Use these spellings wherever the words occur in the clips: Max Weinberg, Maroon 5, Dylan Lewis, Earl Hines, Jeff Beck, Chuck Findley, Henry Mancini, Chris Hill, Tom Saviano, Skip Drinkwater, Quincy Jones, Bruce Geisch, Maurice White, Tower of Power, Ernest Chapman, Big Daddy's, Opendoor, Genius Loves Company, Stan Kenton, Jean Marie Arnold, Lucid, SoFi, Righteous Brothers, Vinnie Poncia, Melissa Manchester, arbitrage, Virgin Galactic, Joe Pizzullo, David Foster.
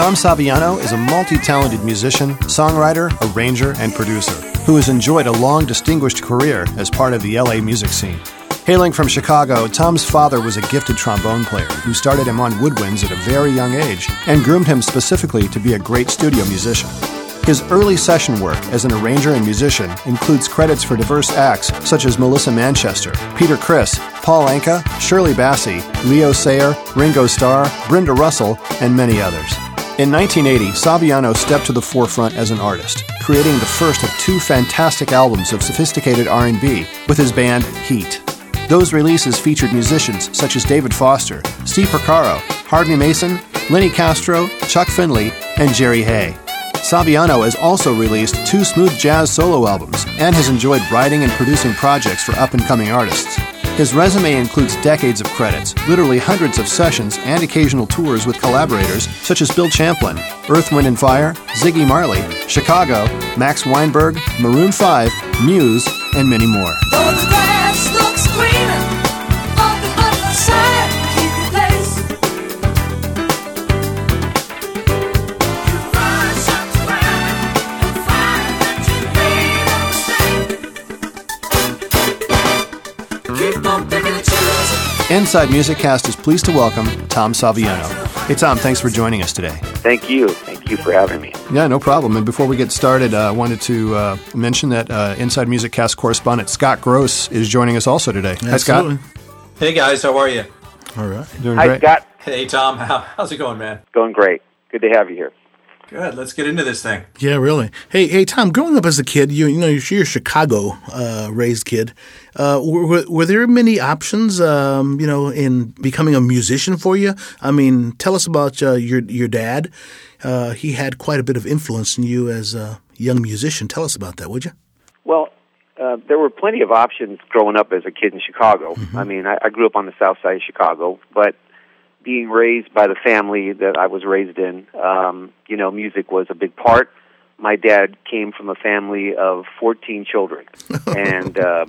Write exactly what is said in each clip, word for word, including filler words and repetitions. Tom Saviano is a multi-talented musician, songwriter, arranger, and producer who has enjoyed a long, distinguished career as part of the L A music scene. Hailing from Chicago, Tom's father was a gifted trombone player who started him on woodwinds at a very young age and groomed him specifically to be a great studio musician. His early session work as an arranger and musician includes credits for diverse acts such as Melissa Manchester, Peter Criss, Paul Anka, Shirley Bassey, Leo Sayer, Ringo Starr, Brenda Russell, and many others. In nineteen eighty, Saviano stepped to the forefront as an artist, creating the first of two fantastic albums of sophisticated R and B with his band Heat. Those releases featured musicians such as David Foster, Steve Porcaro, Harvey Mason, Lenny Castro, Chuck Findley, and Jerry Hey. Saviano has also released two smooth jazz solo albums and has enjoyed writing and producing projects for up-and-coming artists. His resume includes decades of credits, literally hundreds of sessions, and occasional tours with collaborators such as Bill Champlin, Earth, Wind and Fire, Ziggy Marley, Chicago, Max Weinberg, Maroon five, Muse, and many more. Inside Music Cast is pleased to welcome Tom Saviano. Hey, Tom, thanks for joining us today. Thank you. Thank you for having me. Yeah, no problem. And before we get started, I uh, wanted to uh, mention that uh, Inside Music Cast correspondent Scott Gross is joining us also today. Absolutely. Hi, Scott. Hey, guys. How are you? All right. Doing great. Hi, Scott. Hey, Tom. How, how's it going, man? Going great. Good to have you here. Good. Let's get into this thing. Yeah, really. Hey, hey, Tom. Growing up as a kid, you, you know, you're a Chicago-raised uh, kid. Uh, were, were there many options, um, you know, in becoming a musician for you? I mean, tell us about uh, your your dad. Uh, he had quite a bit of influence in you as a young musician. Tell us about that, would you? Well, uh, there were plenty of options growing up as a kid in Chicago. Mm-hmm. I mean, I, I grew up on the south side of Chicago, but being raised by the family that I was raised in, um, you know, music was a big part. My dad came from a family of fourteen children, and uh,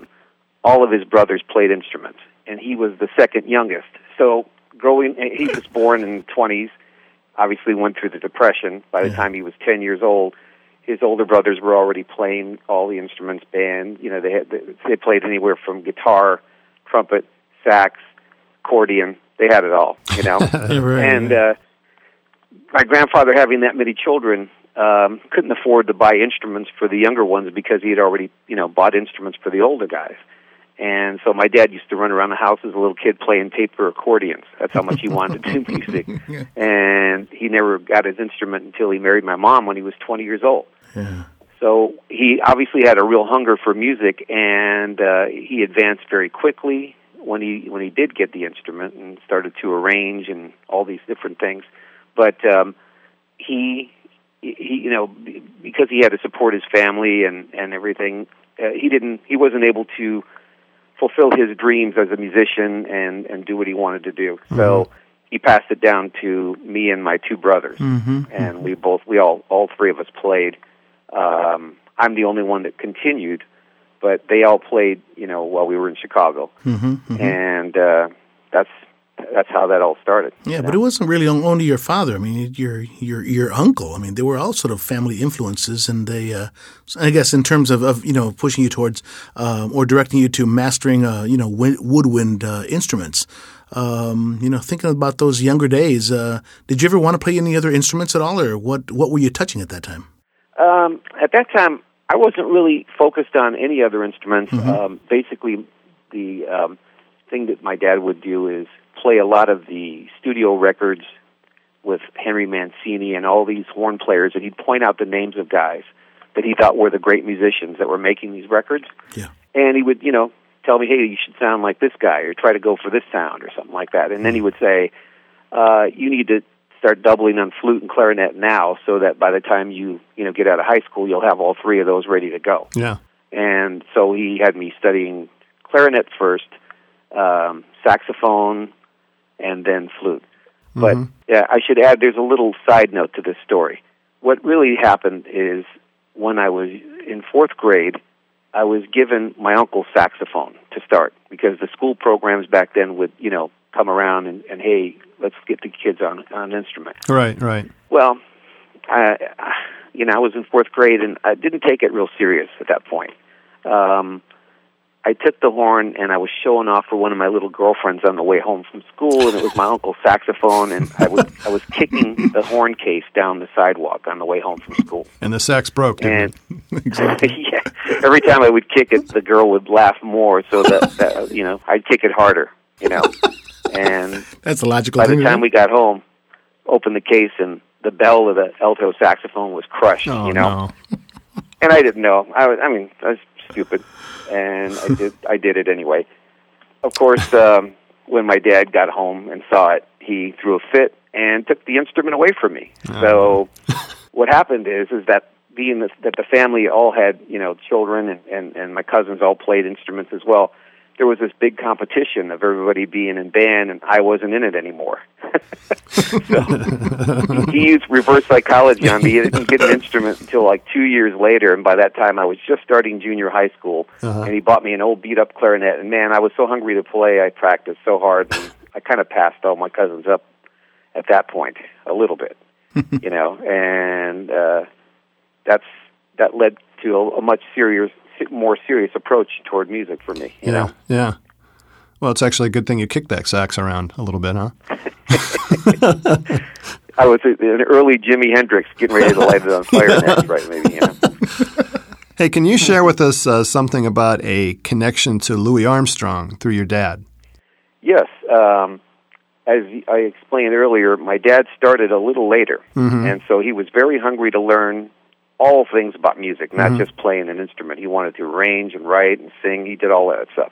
all of his brothers played instruments, and he was the second youngest. So growing, he was born in the twenties, obviously went through the Depression. By the yeah. time he was ten years old, his older brothers were already playing all the instruments, band. You know, they had, they played anywhere from guitar, trumpet, sax, accordion. They had it all, you know. Right, and uh, my grandfather, having that many children, um, couldn't afford to buy instruments for the younger ones because he had already, you know, bought instruments for the older guys. And so my dad used to run around the house as a little kid playing paper accordions. That's how much he wanted to do music. Yeah. And he never got his instrument until he married my mom when he was twenty years old. Yeah. So he obviously had a real hunger for music, and uh, he advanced very quickly. When he when he did get the instrument and started to arrange and all these different things, but um, he he you know because he had to support his family and and everything, uh, he didn't he wasn't able to fulfill his dreams as a musician and and do what he wanted to do. Mm-hmm. So he passed it down to me and my two brothers, mm-hmm. and we both we all all three of us played. Um, I'm the only one that continued. But they all played, you know, while we were in Chicago, mm-hmm, mm-hmm. and uh, that's that's how that all started. Yeah, you know? But it wasn't really only your father. I mean, your your your uncle. I mean, there were all sort of family influences, and they, uh, I guess, in terms of, of you know pushing you towards uh, or directing you to mastering, uh, you know, woodwind uh, instruments. Um, you know, thinking about those younger days, uh, did you ever want to play any other instruments at all, or what? What were you touching at that time? Um, at that time, I wasn't really focused on any other instruments. Mm-hmm. Um, basically, the um, thing that my dad would do is play a lot of the studio records with Henry Mancini and all these horn players, and he'd point out the names of guys that he thought were the great musicians that were making these records. Yeah. And he would, you know, tell me, hey, you should sound like this guy or try to go for this sound or something like that. And mm-hmm. then he would say, uh, you need to start doubling on flute and clarinet now, so that by the time you you know get out of high school, you'll have all three of those ready to go. Yeah. And so he had me studying clarinet first, um, saxophone, and then flute. Mm-hmm. But yeah, I should add, there's a little side note to this story. What really happened is when I was in fourth grade, I was given my uncle's saxophone to start, because the school programs back then would, you know, come around and, and hey, let's get the kids on, on an instrument. Right, right. Well, I, I, you know, I was in fourth grade, and I didn't take it real serious at that point. Um, I took the horn, and I was showing off for one of my little girlfriends on the way home from school, and it was my uncle's saxophone, and I was I was kicking the horn case down the sidewalk on the way home from school. And the sax broke, didn't and, it? Exactly. Yeah, every time I would kick it, the girl would laugh more, so that, that you know, I'd kick it harder, you know. And that's a logical by thing, the time we got home, opened the case, and the bell of the alto saxophone was crushed, oh, you know. No. And I didn't know. I was, I mean, I was stupid, and I did, I did it anyway. Of course, um, when my dad got home and saw it, he threw a fit and took the instrument away from me. Oh. So what happened is is that being the, that the family all had, you know, children, and, and, and my cousins all played instruments as well, there was this big competition of everybody being in band, and I wasn't in it anymore. So he used reverse psychology on me. I didn't get an instrument until like two years later, and by that time I was just starting junior high school, uh-huh. and he bought me an old beat-up clarinet, and man, I was so hungry to play, I practiced so hard, and I kind of passed all my cousins up at that point, a little bit, you know, and uh, that's that led to a, a much serious more serious approach toward music for me, you yeah, know? Yeah. Well, it's actually a good thing you kicked that sax around a little bit, huh? I was an early Jimi Hendrix, getting ready to light it on fire next, right, maybe, you know? Hey, can you share with us uh, something about a connection to Louis Armstrong through your dad? Yes. Um, as I explained earlier, my dad started a little later, mm-hmm. and so he was very hungry to learn all things about music, not mm-hmm. just playing an instrument. He wanted to arrange and write and sing. He did all that stuff.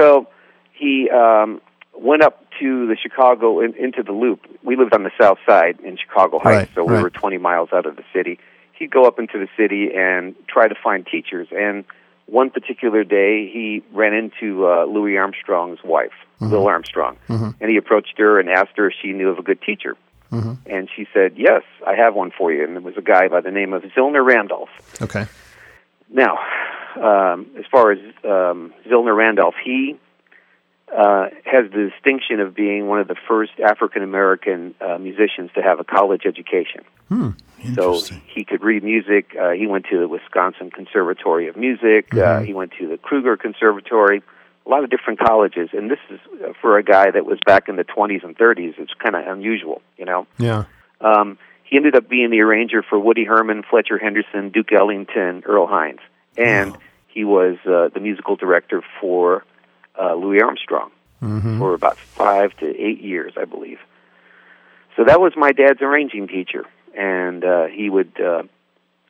So he um, went up to the Chicago, in, into the Loop. We lived on the south side in Chicago Heights, right, so we right. were twenty miles out of the city. He'd go up into the city and try to find teachers. And one particular day, he ran into uh, Louis Armstrong's wife, mm-hmm. Bill Armstrong, mm-hmm. and he approached her and asked her if she knew of a good teacher. Mm-hmm. And she said, yes, I have one for you. And it was a guy by the name of Zilner Randolph. Okay. Now, um, as far as um, Zilner Randolph, he uh, has the distinction of being one of the first African-American uh, musicians to have a college education. Hmm. So he could read music. Uh, he went to the Wisconsin Conservatory of Music. Mm-hmm. Uh, he went to the Kruger Conservatory. A lot of different colleges, and this is for a guy that was back in the twenties and thirties. It's kind of unusual, you know? Yeah. Um, he ended up being the arranger for Woody Herman, Fletcher Henderson, Duke Ellington, Earl Hines. And wow. he was uh, the musical director for uh, Louis Armstrong mm-hmm. for about five to eight years, I believe. So that was my dad's arranging teacher, and uh, he would uh,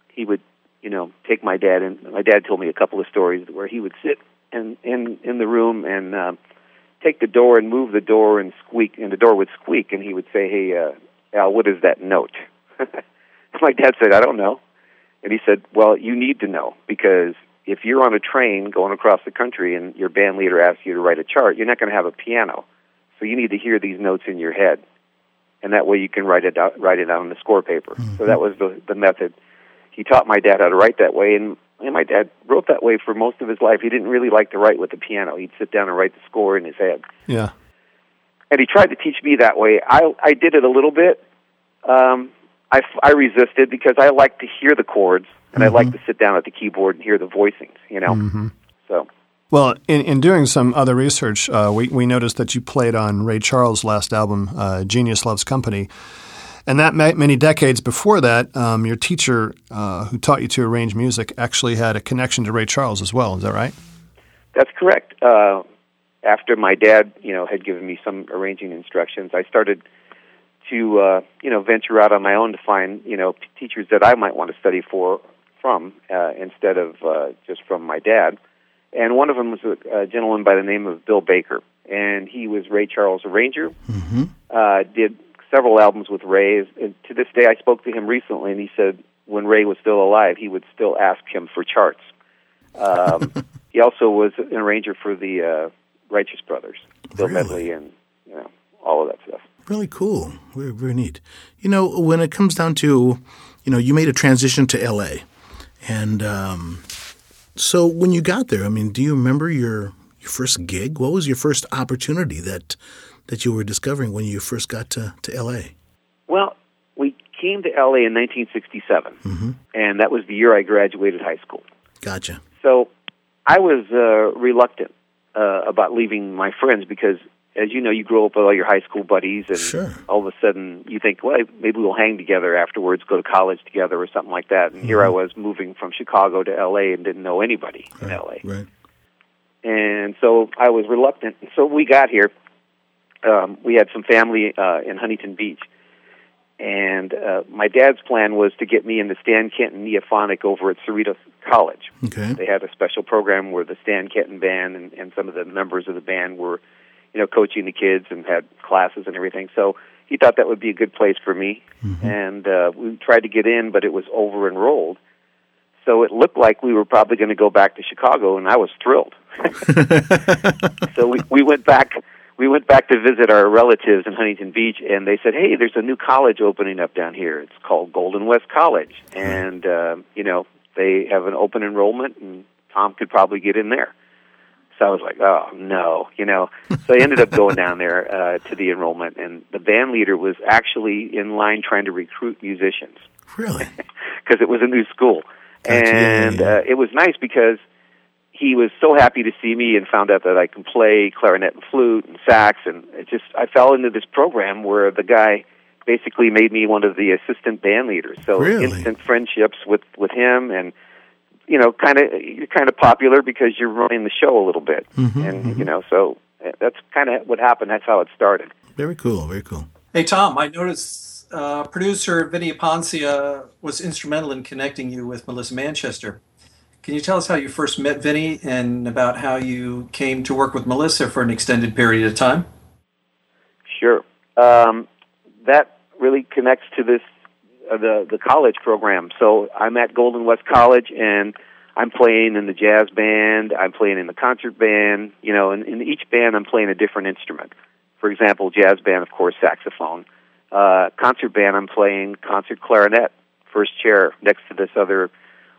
he would, you know, take my dad, and my dad told me a couple of stories where he would sit In, in in the room and uh, take the door and move the door and squeak, and the door would squeak, and he would say, hey, uh, Al, what is that note? My dad said, I don't know. And he said, well, you need to know, because if you're on a train going across the country and your band leader asks you to write a chart, you're not going to have a piano. So you need to hear these notes in your head, and that way you can write it out, write it out on the score paper. Mm-hmm. So that was the, the method. He taught my dad how to write that way, and And my dad wrote that way for most of his life. He didn't really like to write with the piano. He'd sit down and write the score in his head. Yeah. And he tried to teach me that way. I I did it a little bit. Um, I, I resisted because I like to hear the chords, and mm-hmm. I like to sit down at the keyboard and hear the voicings, you know? Mm-hmm. So. Well, in, in doing some other research, uh, we, we noticed that you played on Ray Charles' last album, uh, Genius Loves Company. And that many decades before that, um, your teacher uh, who taught you to arrange music actually had a connection to Ray Charles as well. Is that right? That's correct. Uh, after my dad, you know, had given me some arranging instructions, I started to, uh, you know, venture out on my own to find, you know, teachers that I might want to study for from uh, instead of uh, just from my dad. And one of them was a, a gentleman by the name of Bill Baker, and he was Ray Charles' arranger. Mm-hmm. Uh, did. Several albums with Ray, and to this day I spoke to him recently, and he said when Ray was still alive, he would still ask him for charts. Um, he also was an arranger for the uh, Righteous Brothers, Bill really? Medley, and you know all of that stuff. Really cool, very, very neat. You know, when it comes down to, you know, you made a transition to L A, and um, So when you got there, I mean, do you remember your, your first gig? What was your first opportunity that that you were discovering when you first got to, to L A? Well, we came to L A in nineteen sixty-seven, mm-hmm. and that was the year I graduated high school. Gotcha. So I was uh, reluctant uh, about leaving my friends because, as you know, you grow up with all your high school buddies, and sure. all of a sudden you think, well, maybe we'll hang together afterwards, go to college together or something like that. And mm-hmm. here I was moving from Chicago to L A and didn't know anybody right, in L A. Right. And so I was reluctant. So we got here. Um, we had some family uh, in Huntington Beach. And uh, my dad's plan was to get me into Stan Kenton Neophonic over at Cerritos College. Okay. They had a special program where the Stan Kenton band and, and some of the members of the band were, you know, coaching the kids and had classes and everything. So he thought that would be a good place for me. Mm-hmm. And uh, we tried to get in, but it was over-enrolled. So it looked like we were probably going to go back to Chicago, and I was thrilled. So we, we went back we went back to visit our relatives in Huntington Beach, and they said, hey, there's a new college opening up down here. It's called Golden West College. And, uh, you know, they have an open enrollment, and Tom could probably get in there. So I was like, oh, no, you know. So I ended up going down there uh, to the enrollment, and the band leader was actually in line trying to recruit musicians. Really? Because it was a new school. That's and yeah, yeah. Uh, it was nice because he was so happy to see me and found out that I can play clarinet and flute and sax, and it just I fell into this program where the guy basically made me one of the assistant band leaders. So really? Instant friendships with, with him and, you know, kind of you're kind of popular because you're running the show a little bit, mm-hmm, and mm-hmm. you know, so that's kind of what happened. That's how it started. Very cool, very cool. Hey Tom, I noticed uh, producer Vinnie Poncia was instrumental in connecting you with Melissa Manchester. Can you tell us how you first met Vinnie and about how you came to work with Melissa for an extended period of time? Sure, um, that really connects to this. The, the college program. So I'm at Golden West College, and I'm playing in the jazz band, I'm playing in the concert band, you know, and in each band I'm playing a different instrument. For example, jazz band, of course, saxophone. Uh, concert band, I'm playing concert clarinet, first chair, next to this other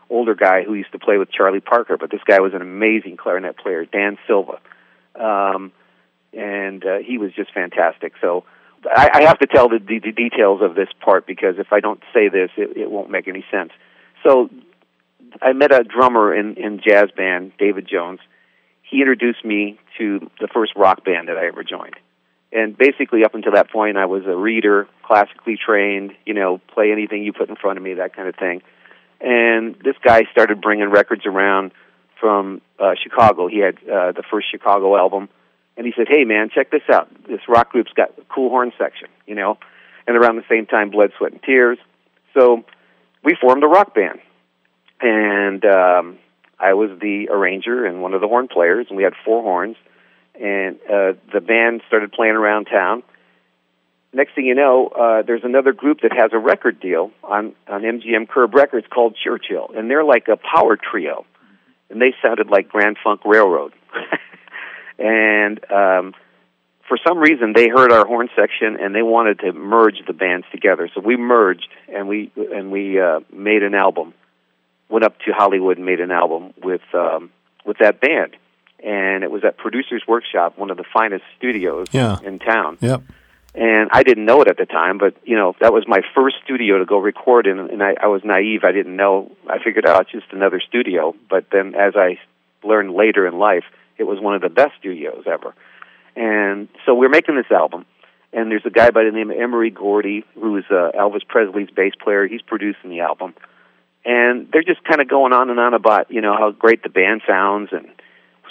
older guy who used to play with Charlie Parker, but this guy was an amazing clarinet player, Dan Silva. Um, and uh, he was just fantastic. So I have to tell the, the, the details of this part because if I don't say this, it, it won't make any sense. So I met a drummer in, in jazz band, David Jones. He introduced me to the first rock band that I ever joined. And basically up until that point, I was a reader, classically trained, you know, play anything you put in front of me, that kind of thing. And this guy started bringing records around from uh, Chicago. He had uh, the first Chicago album. And he said, hey, man, check this out. This rock group's got a cool horn section, you know. And around the same time, Blood, Sweat, and Tears. So we formed a rock band. And um, I was the arranger and one of the horn players, and we had four horns. And uh, the band started playing around town. Next thing you know, uh, there's another group that has a record deal on, on M G M Curb Records called Churchill. And they're like a power trio. And they sounded like Grand Funk Railroad. And um, for some reason, they heard our horn section, and they wanted to merge the bands together. So we merged, and we and we uh, made an album. Went up to Hollywood and made an album with um, with that band, and it was at Producers Workshop, one of the finest studios yeah. in town. Yep. And I didn't know it at the time, but you know that was my first studio to go record in, and I, I was naive. I didn't know. I figured out it's just another studio. But then, as I learned later in life, it was one of the best studios ever. And so we're making this album, and there's a guy by the name of Emery Gordy, who is uh, Elvis Presley's bass player. He's producing the album. And they're just kind of going on and on about, you know, how great the band sounds. And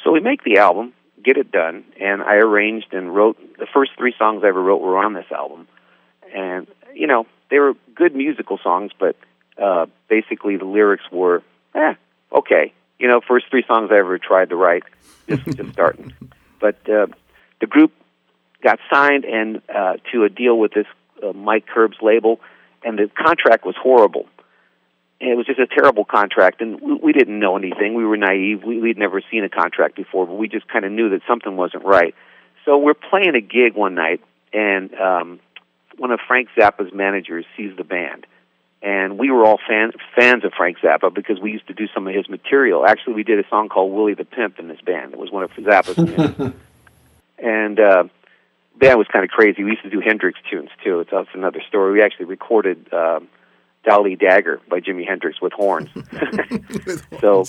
so we make the album, get it done, and I arranged and wrote. The first three songs I ever wrote were on this album. And, you know, they were good musical songs, but uh, basically the lyrics were, eh, okay. You know, first three songs I ever tried to write, just, just starting. But uh, the group got signed and uh, to a deal with this uh, Mike Curb's label, and the contract was horrible. And it was just a terrible contract, and we, we didn't know anything. We were naive. We, we'd never seen a contract before, but we just kind of knew that something wasn't right. So we're playing a gig one night, and um, one of Frank Zappa's managers sees the band. and we were all fans fans of Frank Zappa because we used to do some of his material. Actually, we did a song called Willie the Pimp in this band. It was one of Zappa's tunes. And uh, the band was kind of crazy. We used to do Hendrix tunes, too. It's that's another story. We actually recorded uh, Dolly Dagger by Jimi Hendrix with horns. With horns. So,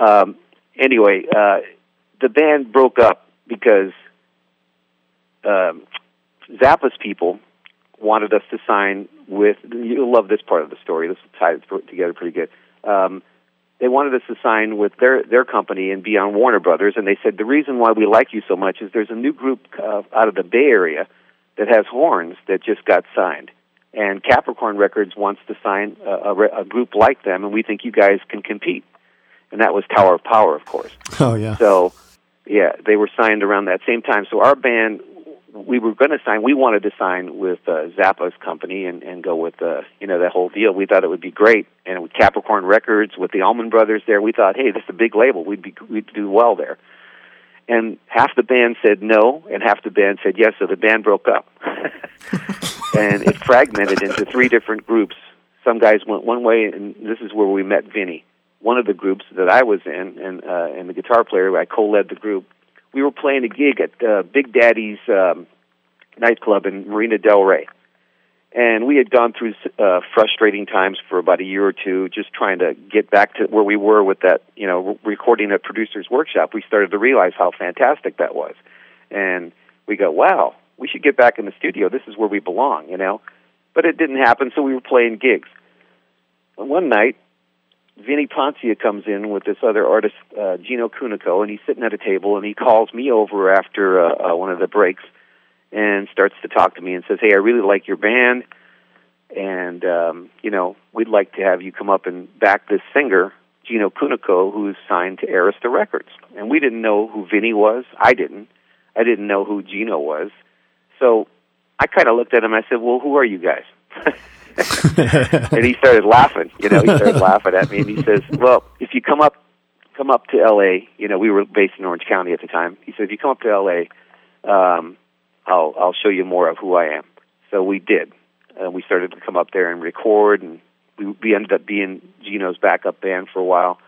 um, anyway, uh, the band broke up because um, Zappa's people wanted us to sign with, you'll love this part of the story, this will tie it together pretty good. Um, they wanted us to sign with their, their company and be on Warner Brothers, and they said, the reason why we like you so much is there's a new group uh, out of the Bay Area that has horns that just got signed, and Capricorn Records wants to sign a, a, a group like them, and we think you guys can compete. And that was Tower of Power, of course. Oh, yeah. So, yeah, they were signed around that same time. So our band, we were going to sign, we wanted to sign with uh, Zappa's company and, and go with, uh, you know, that whole deal. We thought it would be great. And with Capricorn Records, with the Allman Brothers there, we thought, hey, this is a big label. We'd, be, we'd do well there. And half the band said no, and half the band said yes, so the band broke up. And it fragmented into three different groups. Some guys went one way, and this is where we met Vinnie. One of the groups that I was in, and uh, and the guitar player, I co-led the group, we were playing a gig at uh, Big Daddy's um, nightclub in Marina Del Rey. And we had gone through uh, frustrating times for about a year or two, just trying to get back to where we were with that, you know, recording at Producers Workshop. We started to realize how fantastic that was. And we go, wow, we should get back in the studio. This is where we belong, you know. But it didn't happen, so we were playing gigs. And one night, Vinnie Poncia comes in with this other artist, uh, Gino Cunico, and he's sitting at a table, and he calls me over after uh, uh, one of the breaks and starts to talk to me and says, hey, I really like your band, and, um, you know, we'd like to have you come up and back this singer, Gino Cunico, who's signed to Arista Records. And we didn't know who Vinnie was. I didn't. I didn't know who Gino was. So I kind of looked at him, and I said, well, who are you guys? And he started laughing, you know, he started laughing at me, and he says, well, if you come up come up to L A, you know, we were based in Orange County at the time, he said, if you come up to L A, um, I'll, I'll show you more of who I am. So we did, and we started to come up there and record, and we, we ended up being Gino's backup band for a while.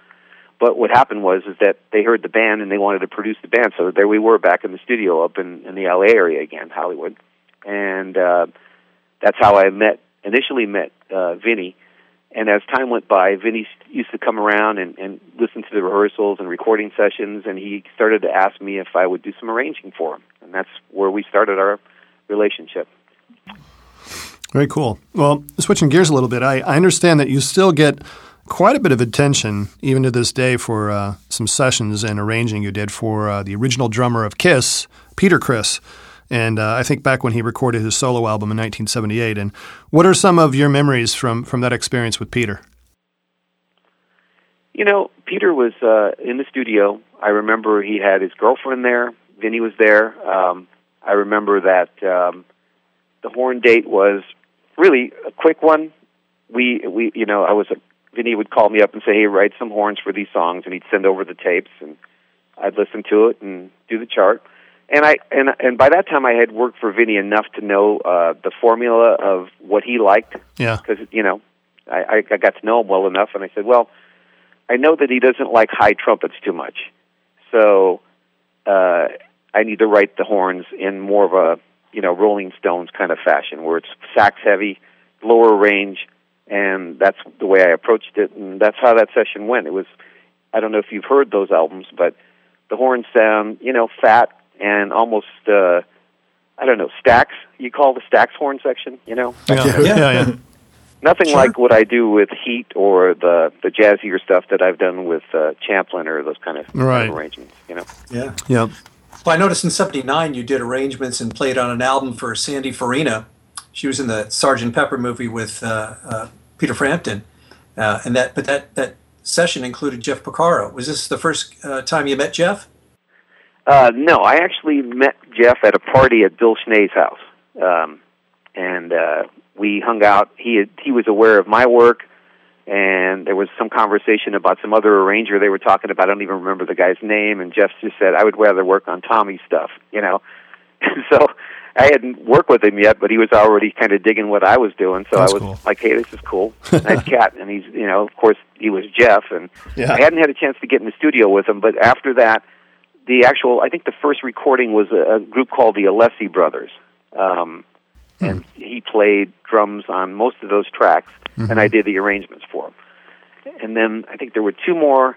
But what happened was is that they heard the band, and they wanted to produce the band, so there we were back in the studio up in, in the L A area again, Hollywood, and uh, that's how I met Initially met uh, Vinnie, and as time went by, Vinnie used to come around and, and listen to the rehearsals and recording sessions, and he started to ask me if I would do some arranging for him, and that's where we started our relationship. Very cool. Well, switching gears a little bit, I, I understand that you still get quite a bit of attention, even to this day, for uh, some sessions and arranging you did for uh, the original drummer of Kiss, Peter Criss. And uh, I think back when he recorded his solo album in nineteen seventy-eight. And what are some of your memories from, from that experience with Peter? You know, Peter was uh, in the studio. I remember he had his girlfriend there. Vinnie was there. Um, I remember that um, the horn date was really a quick one. We, we, you know, I was a, Vinnie would call me up and say, "Hey, write some horns for these songs," and he'd send over the tapes, and I'd listen to it and do the chart. And I and and by that time I had worked for Vinnie enough to know uh, the formula of what he liked. Yeah. Because you know, I, I got to know him well enough, and I said, well, I know that he doesn't like high trumpets too much, so uh, I need to write the horns in more of a you know Rolling Stones kind of fashion, where it's sax heavy, lower range, and that's the way I approached it, and that's how that session went. It was, I don't know if you've heard those albums, but the horns sound you know fat. And almost, uh, I don't know, stacks. You call the stacks horn section, you know? Yeah, yeah, yeah. Nothing sure. like what I do with Heat or the, the jazzier stuff that I've done with uh, Champlin or those kind of, right. kind of arrangements, you know? Yeah. yeah. Well, I noticed in seventy-nine you did arrangements and played on an album for Sandy Farina. She was in the Sergeant Pepper movie with uh, uh, Peter Frampton. Uh, and that, but that, that session included Jeff Porcaro. Was this the first uh, time you met Jeff? Uh, no, I actually met Jeff at a party at Bill Schnee's house, um, and uh, we hung out. He had, he was aware of my work, and there was some conversation about some other arranger they were talking about. I don't even remember the guy's name, and Jeff just said, I would rather work on Tommy's stuff, you know. And so I hadn't worked with him yet, but he was already kind of digging what I was doing. So That's I was cool. like, hey, this is cool. Nice cat. And he's, you know, of course, he was Jeff. And yeah. I hadn't had a chance to get in the studio with him. But after that, the actual, I think the first recording was a, a group called the Alessi Brothers. Um, hmm. And he played drums on most of those tracks, mm-hmm. and I did the arrangements for him. And then I think there were two more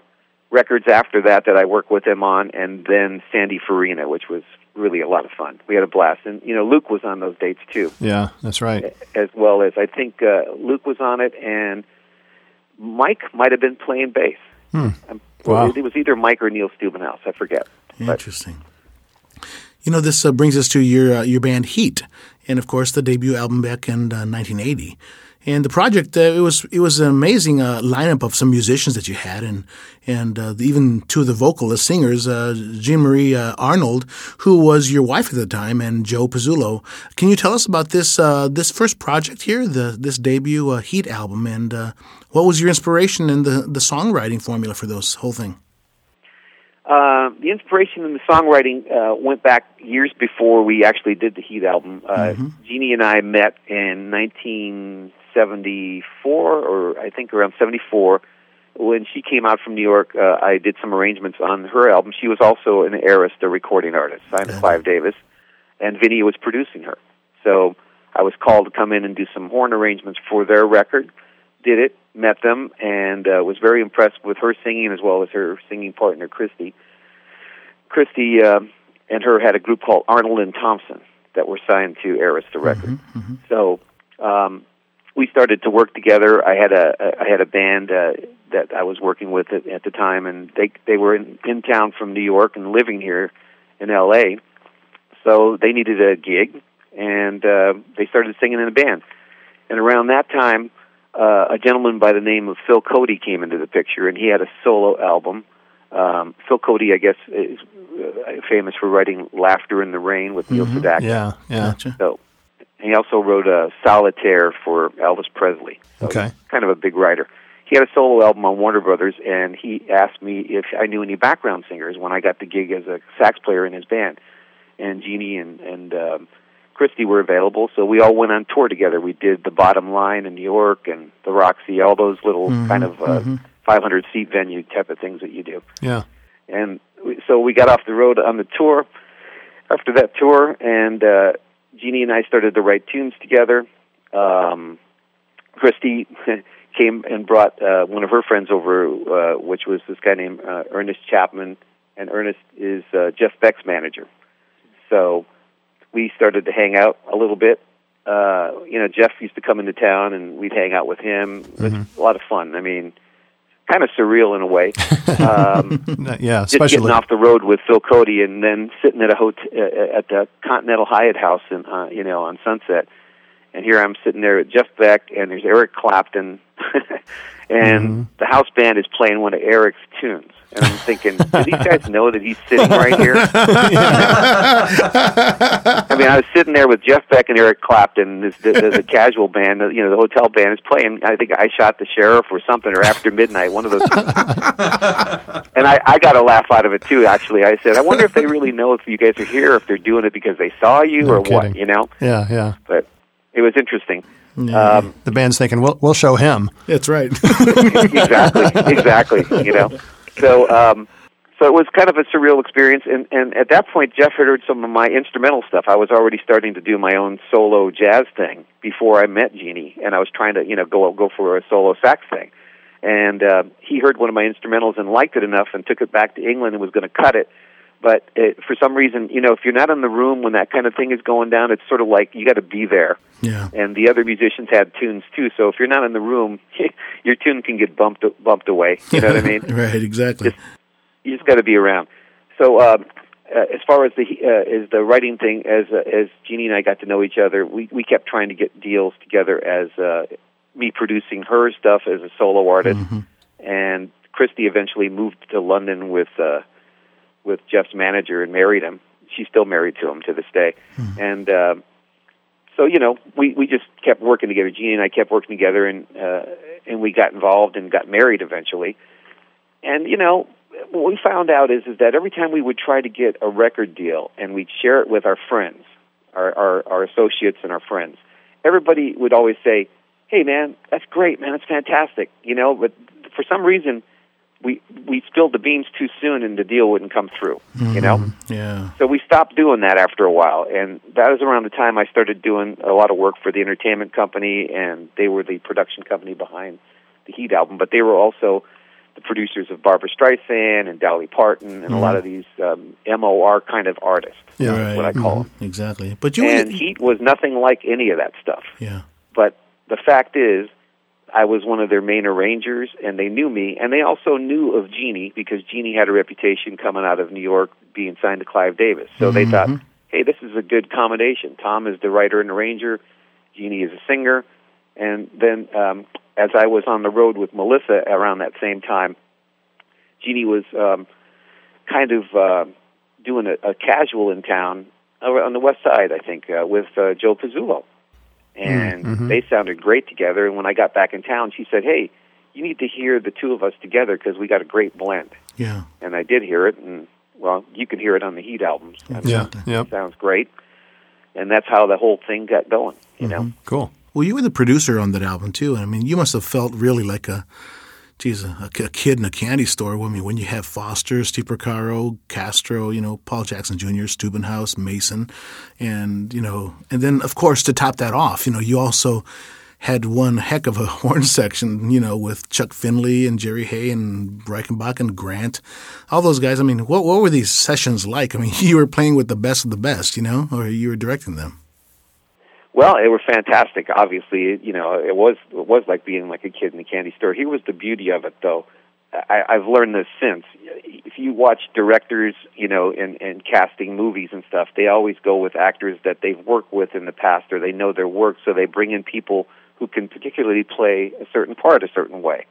records after that that I worked with him on, and then Sandy Farina, which was really a lot of fun. We had a blast. And, you know, Luke was on those dates, too. Yeah, that's right. As well as, I think uh, Luke was on it, and Mike might have been playing bass. Hmm. Wow. It was either Mike or Neil Steubenhouse, I forget. Interesting. But, you know, this uh, brings us to your uh, your band Heat, and, of course, the debut album back in uh, nineteen eighty. And the project, uh, it was it was an amazing uh, lineup of some musicians that you had, and and uh, even two of the vocalists, singers, uh, Jean Marie uh, Arnold, who was your wife at the time, and Joe Pizzullo. Can you tell us about this uh, this first project here, the this debut uh, Heat album, and uh, what was your inspiration in the, the songwriting formula for this whole thing? Uh, the inspiration in the songwriting uh, went back years before we actually did the Heat album. Uh, mm-hmm. Jeannie and I met in nineteen seventy-four, or I think around seventy-four. When she came out from New York, uh, I did some arrangements on her album. She was also an Arista recording artist, signed to Clive Davis, and Vinnie was producing her. So I was called to come in and do some horn arrangements for their record. Did it, met them, and uh, was very impressed with her singing as well as her singing partner, Christy. Christy uh, and her had a group called Arnold and Thompson that were signed to Arista Records. Mm-hmm, mm-hmm. So um, we started to work together. I had a, I had a band uh, that I was working with at, at the time, and they they were in, in town from New York and living here in L A So they needed a gig, and uh, they started singing in a band. And around that time, Uh, a gentleman by the name of Phil Cody came into the picture, and he had a solo album. Um, Phil Cody, I guess, is famous for writing "Laughter in the Rain" with Neil mm-hmm. Sedaka. Yeah, yeah. Gotcha. So he also wrote a "Solitaire" for Elvis Presley. So okay, kind of a big writer. He had a solo album on Warner Brothers, and he asked me if I knew any background singers when I got the gig as a sax player in his band. And Jeannie and and. Um, Christy were available, so we all went on tour together. We did the Bottom Line in New York and the Roxy, all those little mm-hmm, kind of uh, mm-hmm. five hundred seat venue type of things that you do. Yeah. And we, so we got off the road on the tour, after that tour, and uh, Jeannie and I started to write tunes together. Um, Christy came and brought uh, one of her friends over, uh, which was this guy named uh, Ernest Chapman, and Ernest is uh, Jeff Beck's manager. So we started to hang out a little bit. Uh, you know, Jeff used to come into town, and we'd hang out with him. It was mm-hmm. a lot of fun. I mean, kind of surreal in a way. Um, yeah, especially. Just getting off the road with Phil Cody and then sitting at a hotel, uh, at the Continental Hyatt House in, uh, you know, on Sunset. And here I'm sitting there with Jeff Beck, and there's Eric Clapton. And mm-hmm. the house band is playing one of Eric's tunes. And I'm thinking, do these guys know that he's sitting right here? I mean, I was sitting there with Jeff Beck and Eric Clapton. This, this, this a casual band, you know, the hotel band is playing. I think I Shot the Sheriff or something, or After Midnight, one of those. And I, I got a laugh out of it too. Actually, I said, I wonder if they really know if you guys are here, if they're doing it because they saw you no or kidding. What, you know? Yeah, yeah. But it was interesting. Yeah. Um, the band's thinking, we'll we'll show him. That's right. exactly, exactly. You know. So, um, so it was kind of a surreal experience, and, and at that point, Jeff had heard some of my instrumental stuff. I was already starting to do my own solo jazz thing before I met Jeannie, and I was trying to, you know, go go for a solo sax thing. And uh, he heard one of my instrumentals and liked it enough, and took it back to England and was going to cut it. But it, for some reason, you know, if you're not in the room when that kind of thing is going down, it's sort of like you got to be there. Yeah. And the other musicians had tunes too, so if you're not in the room, your tune can get bumped bumped away. You know what I mean? Right. Exactly. Just, you just got to be around. So um, uh, as far as the uh, as the writing thing, as uh, as Jeannie and I got to know each other, we we kept trying to get deals together as uh, me producing her stuff as a solo artist, mm-hmm. and Christy eventually moved to London with. Uh, with Jeff's manager and married him. She's still married to him to this day. Hmm. And uh, so, you know, we, we just kept working together. Jeannie and I kept working together, and uh, and we got involved and got married eventually. And, you know, what we found out is, is that every time we would try to get a record deal and we'd share it with our friends, our, our, our associates and our friends. Everybody would always say, hey, man, that's great, man, that's fantastic, you know, but for some reason, we we spilled the beans too soon and the deal wouldn't come through, mm-hmm. you know? Yeah. So we stopped doing that after a while, and that was around the time I started doing a lot of work for the entertainment company, and they were the production company behind the Heat album, but they were also the producers of Barbra Streisand and Dolly Parton and mm. a lot of these um, M O R kind of artists, yeah, right. is what I call mm-hmm. them. Exactly. But you and were... Heat was nothing like any of that stuff. Yeah. But the fact is, I was one of their main arrangers, and they knew me, and they also knew of Jeannie, because Jeannie had a reputation coming out of New York being signed to Clive Davis. So mm-hmm. they thought, hey, this is a good combination. Tom is the writer and arranger, Jeannie is a singer, and then um, as I was on the road with Melissa around that same time, Jeannie was um, kind of uh, doing a, a casual in town on the west side, I think, uh, with uh, Joe Pizzullo. And mm-hmm. they sounded great together. And when I got back in town, she said, hey, you need to hear the two of us together because we got a great blend. Yeah. And I did hear it. And, well, you can hear it on the Heat albums. I mean, yeah. It yep. sounds great. And that's how the whole thing got going, you mm-hmm. know? Cool. Well, you were the producer on that album, too. I mean, you must have felt really like a, geez, a, a kid in a candy store. I mean, when you have Foster, Steve Porcaro, Castro, you know, Paul Jackson Junior, Steubenhouse, Mason, and, you know, and then, of course, to top that off, you know, you also had one heck of a horn section, you know, with Chuck Findley and Jerry Hey and Reichenbach and Grant, all those guys. I mean, what what were these sessions like? I mean, you were playing with the best of the best, you know, or you were directing them. Well, they were fantastic, obviously. You know, it was it was like being like a kid in a candy store. Here was the beauty of it, though. I, I've learned this since. If you watch directors, you know, in, in casting movies and stuff, they always go with actors that they've worked with in the past or they know their work, so they bring in people who can particularly play a certain part a certain way.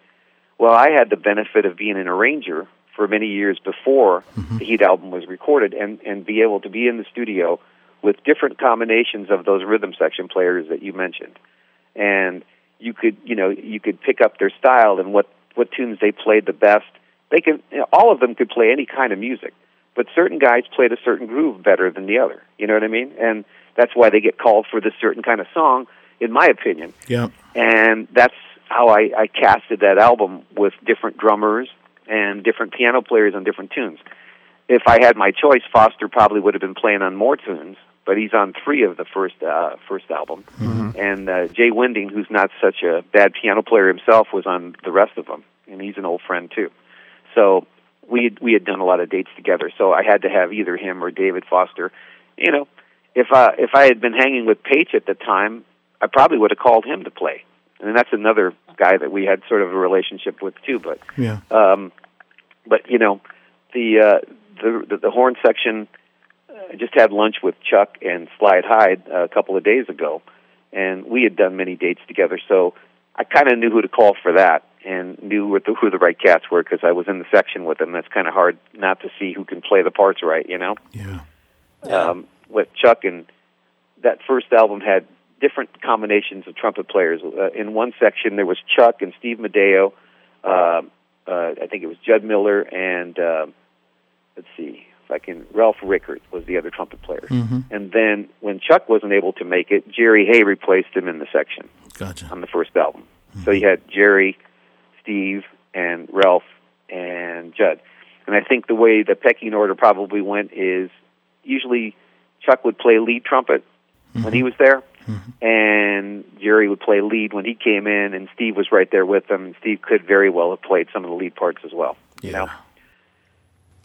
Well, I had the benefit of being an arranger for many years before mm-hmm. the Heat album was recorded and, and be able to be in the studio with different combinations of those rhythm section players that you mentioned. And you could, you know, you could pick up their style and what, what tunes they played the best. They could, you know, all of them could play any kind of music, but certain guys played a certain groove better than the other. You know what I mean? And that's why they get called for this certain kind of song, in my opinion. Yeah. And that's how I, I casted that album with different drummers and different piano players on different tunes. If I had my choice, Foster probably would have been playing on more tunes, but he's on three of the first uh, first album. Mm-hmm. And uh, Jay Winding, who's not such a bad piano player himself, was on the rest of them, and he's an old friend too. So we had, we had done a lot of dates together, so I had to have either him or David Foster. You know, if I, if I had been hanging with Paige at the time, I probably would have called him to play. And that's another guy that we had sort of a relationship with too. But, yeah. um, but you know, the... Uh, The, the, the horn section, I uh, just had lunch with Chuck and Slide Hyde uh, a couple of days ago, and we had done many dates together, so I kind of knew who to call for that and knew what the, who the right cats were because I was in the section with them. That's kind of hard not to see who can play the parts right, you know? Yeah. Um, with Chuck, and that first album had different combinations of trumpet players. Uh, in one section, there was Chuck and Steve Madeo, uh, uh, I think it was Judd Miller, and... Uh, Let's see, if I can, Ralph Rickard was the other trumpet player. Mm-hmm. And then when Chuck wasn't able to make it, Jerry Hay replaced him in the section gotcha. on the first album. Mm-hmm. So you had Jerry, Steve, and Ralph, and Judd. And I think the way the pecking order probably went is usually Chuck would play lead trumpet mm-hmm. when he was there, mm-hmm. and Jerry would play lead when he came in, and Steve was right there with him, and Steve could very well have played some of the lead parts as well. Yeah. You know?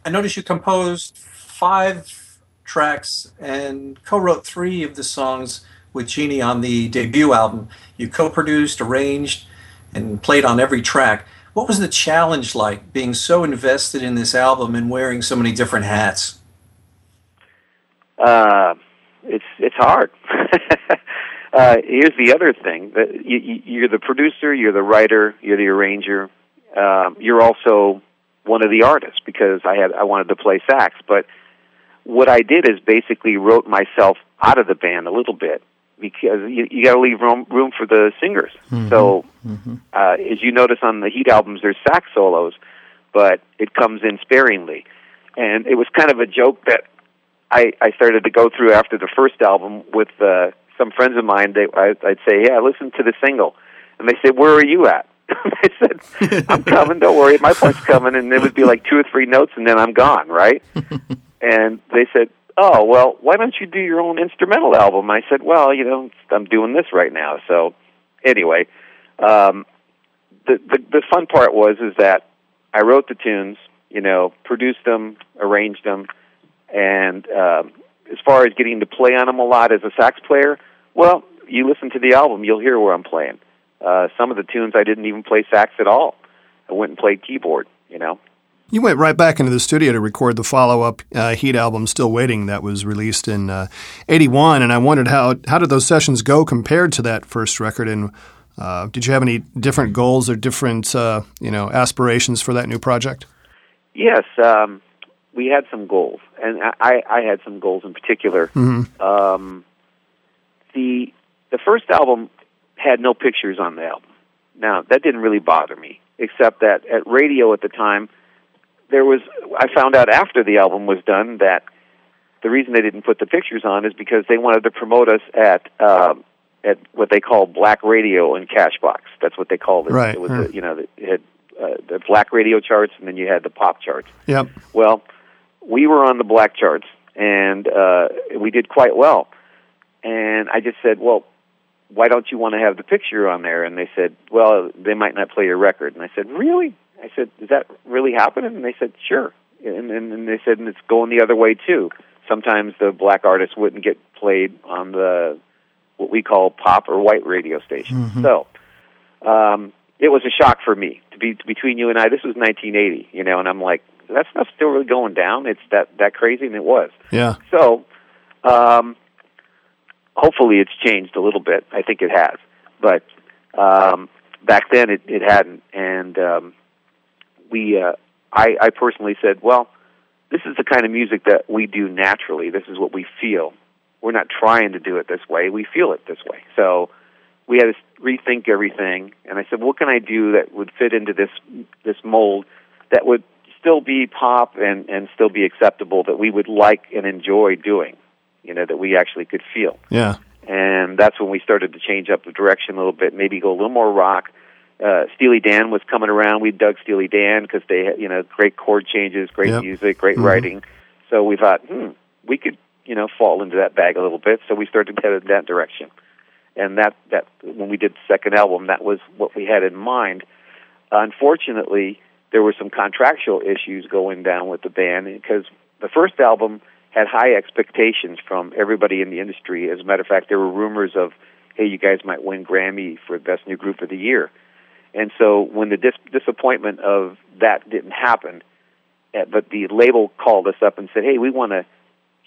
I noticed you composed five tracks and co-wrote three of the songs with Jeannie on the debut album. You co-produced, arranged, and played on every track. What was the challenge like, being so invested in this album and wearing so many different hats? Uh, it's it's hard. uh, here's the other thing: that you, you're the producer, you're the writer, you're the arranger, um, you're also one of the artists, because I had I wanted to play sax. But what I did is basically wrote myself out of the band a little bit, because you, you got to leave room, room for the singers. Mm-hmm. So mm-hmm. Uh, as you notice on the Heat albums, there's sax solos, but it comes in sparingly. And it was kind of a joke that I, I started to go through after the first album with uh, some friends of mine. They, I, I'd say, yeah, listen to the single. And they said, where are you at? I said, I'm coming, don't worry, my point's coming. And it would be like two or three notes, and then I'm gone, right? And they said, oh, well, why don't you do your own instrumental album? I said, well, you know, I'm doing this right now. So anyway, um, the, the the fun part was is that I wrote the tunes, you know, produced them, arranged them, and uh, as far as getting to play on them a lot as a sax player, well, you listen to the album, you'll hear where I'm playing. Uh, some of the tunes I didn't even play sax at all. I went and played keyboard, you know. You went right back into the studio to record the follow-up uh, Heat album, Still Waiting, that was released in uh, eighty-one, and I wondered how how did those sessions go compared to that first record, and uh, did you have any different goals or different uh, you know aspirations for that new project? Yes, um, we had some goals, and I, I had some goals in particular. Mm-hmm. Um, the the first album had no pictures on the album. Now, that didn't really bother me, except that at radio at the time, there was, I found out after the album was done that the reason they didn't put the pictures on is because they wanted to promote us at um, at what they call black radio and Cashbox. That's what they called it. Right. It was, right. The, you know, it had uh, the black radio charts, and then you had the pop charts. Yep. Well, we were on the black charts, and uh, we did quite well. And I just said, well, why don't you want to have the picture on there? And they said, well, they might not play your record. And I said, really? I said, is that really happening? And they said, sure. And, and, and they said, and it's going the other way, too. Sometimes the black artists wouldn't get played on the what we call pop or white radio stations. Mm-hmm. So um, it was a shock for me. To be to, between you and I, this was nineteen eighty, you know, and I'm like, that stuff's still really going down? It's that, that crazy? And it was. Yeah. So um, hopefully it's changed a little bit. I think it has. But um, back then it, it hadn't. And... Um, We, uh, I, I personally said, well, this is the kind of music that we do naturally. This is what we feel. We're not trying to do it this way. We feel it this way. So we had to rethink everything. And I said, what can I do that would fit into this this mold that would still be pop and, and still be acceptable, that we would like and enjoy doing, you know, that we actually could feel. Yeah. And that's when we started to change up the direction a little bit, maybe go a little more rock. Uh, Steely Dan was coming around. We dug Steely Dan because they had, you know, great chord changes, great yep. music, great mm-hmm. writing. So we thought, hmm, we could, you know, fall into that bag a little bit. So we started to head in that direction. And that, that when we did the second album, that was what we had in mind. Unfortunately, there were some contractual issues going down with the band because the first album had high expectations from everybody in the industry. As a matter of fact, there were rumors of, hey, you guys might win Grammy for Best New Group of the Year. And so when the dis- disappointment of that didn't happen, but the label called us up and said, hey, we want to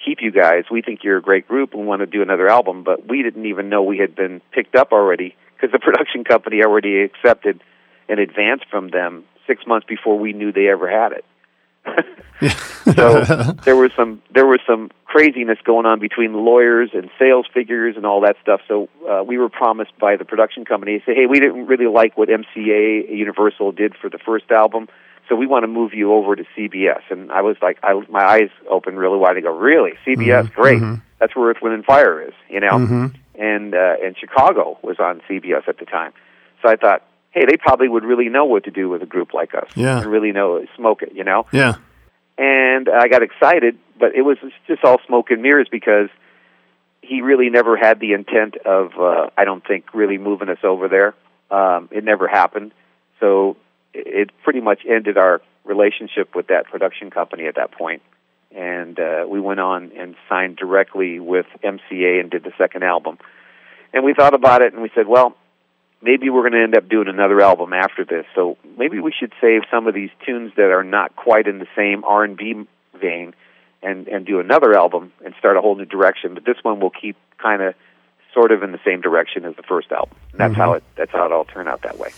keep you guys. We think you're a great group. We want to do another album. But we didn't even know we had been picked up already because the production company already accepted an advance from them six months before we knew they ever had it. So there was some there was some craziness going on between lawyers and sales figures and all that stuff. So uh, we were promised by the production company, say, hey, we didn't really like what M C A Universal did for the first album, so we want to move you over to C B S. And I was like, I, my eyes opened really wide. I go, really? C B S? Mm-hmm. Great. Mm-hmm. That's where Earth, Wind, and Fire is, you know. Mm-hmm. And uh, and Chicago was on C B S at the time. So I thought, hey, they probably would really know what to do with a group like us. Yeah. And really know, smoke it, you know? Yeah. And I got excited, but it was just all smoke and mirrors because he really never had the intent of, uh, I don't think, really moving us over there. Um, it never happened. So it pretty much ended our relationship with that production company at that point. And uh, we went on and signed directly with M C A and did the second album. And we thought about it, and we said, well, maybe we're going to end up doing another album after this, so maybe we should save some of these tunes that are not quite in the same R and B vein and, and do another album and start a whole new direction, but this one will keep kind of sort of in the same direction as the first album. And that's mm-hmm. how it that's how it all turned out that way.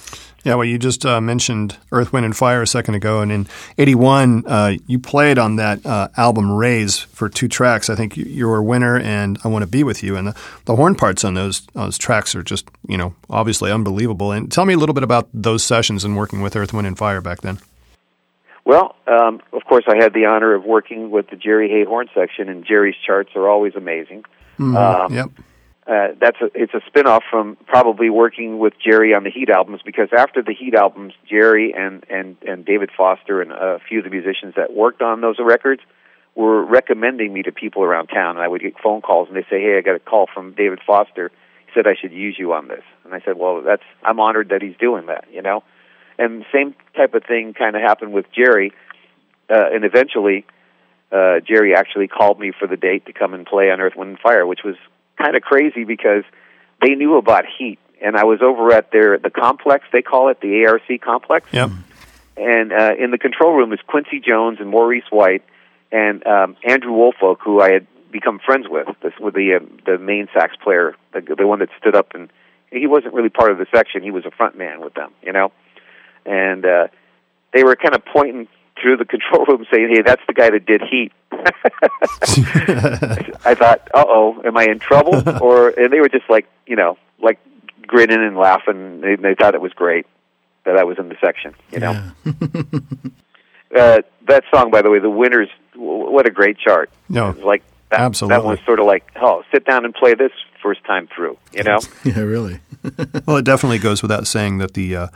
Yeah, well, you just uh, mentioned Earth, Wind, and Fire a second ago, and in eighty-one, uh, you played on that uh, album Raise for two tracks. I think you were Winner and I Want to Be With You, and the, the horn parts on those, those tracks are just, you know, obviously unbelievable. And tell me a little bit about those sessions and working with Earth, Wind, and Fire back then. Well, um, of course, I had the honor of working with the Jerry Hey horn section, and Jerry's charts are always amazing. Mm, um, yep. Uh, that's a, it's a spinoff from probably working with Jerry on the Heat albums, because after the Heat albums, Jerry and, and, and David Foster and a few of the musicians that worked on those records were recommending me to people around town, and I would get phone calls, and they say, "Hey, I got a call from David Foster. He said I should use you on this." And I said, "Well, that's I'm honored that he's doing that, you know." And the same type of thing kind of happened with Jerry, uh, and eventually uh, Jerry actually called me for the date to come and play on Earth, Wind and Fire, which was kind of crazy because they knew about Heat, and I was over at their the complex, they call it the A R C complex. Yep. And uh, in the control room is Quincy Jones and Maurice White and um, Andrew Woolfolk, who I had become friends with. This was the uh, the main sax player, the, the one that stood up, and he wasn't really part of the section. He was a front man with them, you know. And uh, they were kind of pointing through the control room saying, "Hey, that's the guy that did Heat." I thought, uh-oh, am I in trouble? Or and they were just like, you know, like grinning and laughing. They, they thought it was great that I was in the section, you know. Yeah. uh, that song, by the way, The Winners, w- what a great chart. No, it was like that, absolutely. That was sort of like, oh, sit down and play this first time through, you know? Yeah, really. Well, it definitely goes without saying that the uh,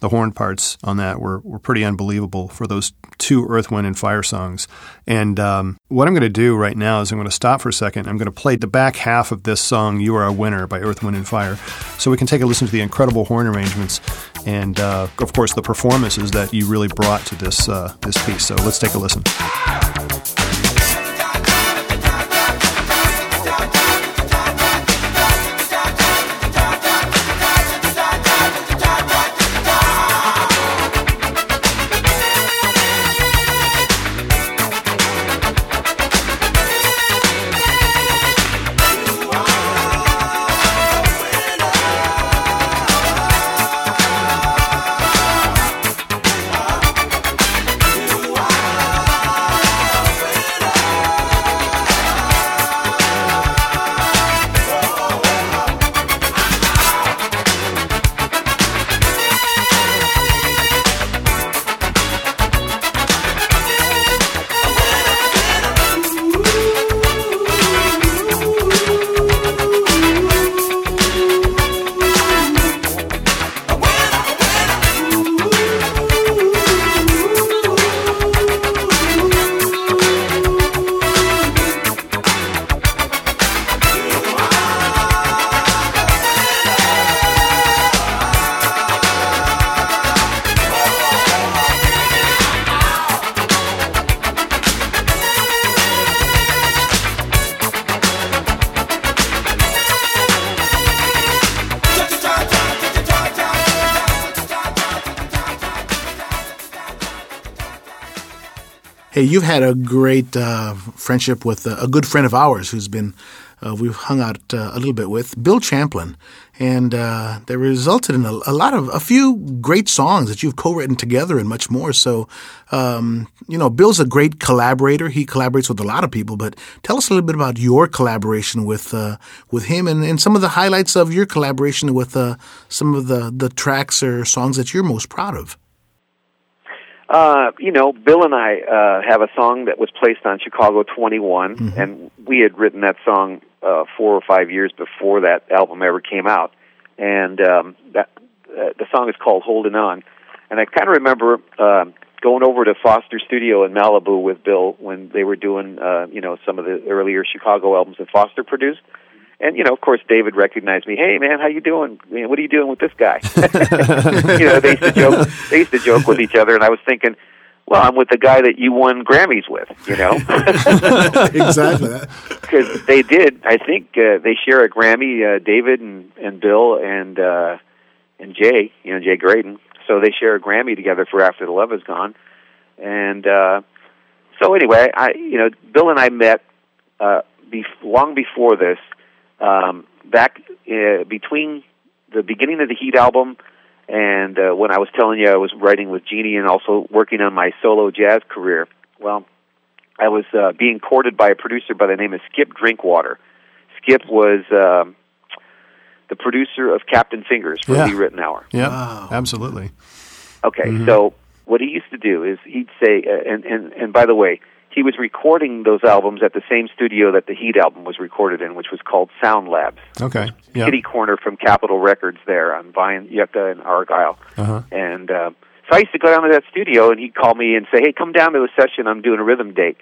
the horn parts on that were, were pretty unbelievable for those two Earth, Wind, and Fire songs. And um, what I'm going to do right now is I'm going to stop for a second. I'm going to play the back half of this song, You Are a Winner, by Earth, Wind, and Fire, so we can take a listen to the incredible horn arrangements and, uh, of course, the performances that you really brought to this uh, this piece. So let's take a listen. Hey, you've had a great uh, friendship with uh, a good friend of ours who's been uh, we've hung out uh, a little bit with, Bill Champlin, and uh, that resulted in a, a lot of a few great songs that you've co-written together and much more. So, um, you know, Bill's a great collaborator. He collaborates with a lot of people, but tell us a little bit about your collaboration with uh, with him and, and some of the highlights of your collaboration with uh, some of the, the tracks or songs that you're most proud of. Uh, you know, Bill and I uh, have a song that was placed on Chicago twenty-one, mm-hmm. and we had written that song uh, four or five years before that album ever came out. And um, that uh, the song is called Holdin' On. And I kind of remember uh, going over to Foster's studio in Malibu with Bill when they were doing, uh, you know, some of the earlier Chicago albums that Foster produced. And, you know, of course, David recognized me. "Hey, man, how you doing? What are you doing with this guy?" You know, they used to joke, they used to joke with each other, and I was thinking, well, I'm with the guy that you won Grammys with, you know? Exactly. Because they did. I think uh, they share a Grammy, uh, David and, and Bill and uh, and Jay, you know, Jay Graydon. So they share a Grammy together for After the Love Is Gone. And uh, so anyway, I you know, Bill and I met uh, be- long before this. Um, back uh, between the beginning of the Heat album and uh, when I was telling you I was writing with Jeannie and also working on my solo jazz career, well, I was uh, being courted by a producer by the name of Skip Drinkwater. Skip was um, the producer of Captain Fingers for yeah. Lee Ritenour. Yeah, wow. Absolutely. Okay, mm-hmm. So what he used to do is he'd say, uh, and, and, and by the way, he was recording those albums at the same studio that the Heat album was recorded in, which was called Sound Labs. Okay. Yeah. Kitty corner from Capitol Records there on Vine, Yucca, and Argyle. Uh-huh. And uh, so I used to go down to that studio, and he'd call me and say, hey, come down to a session. I'm doing a rhythm date.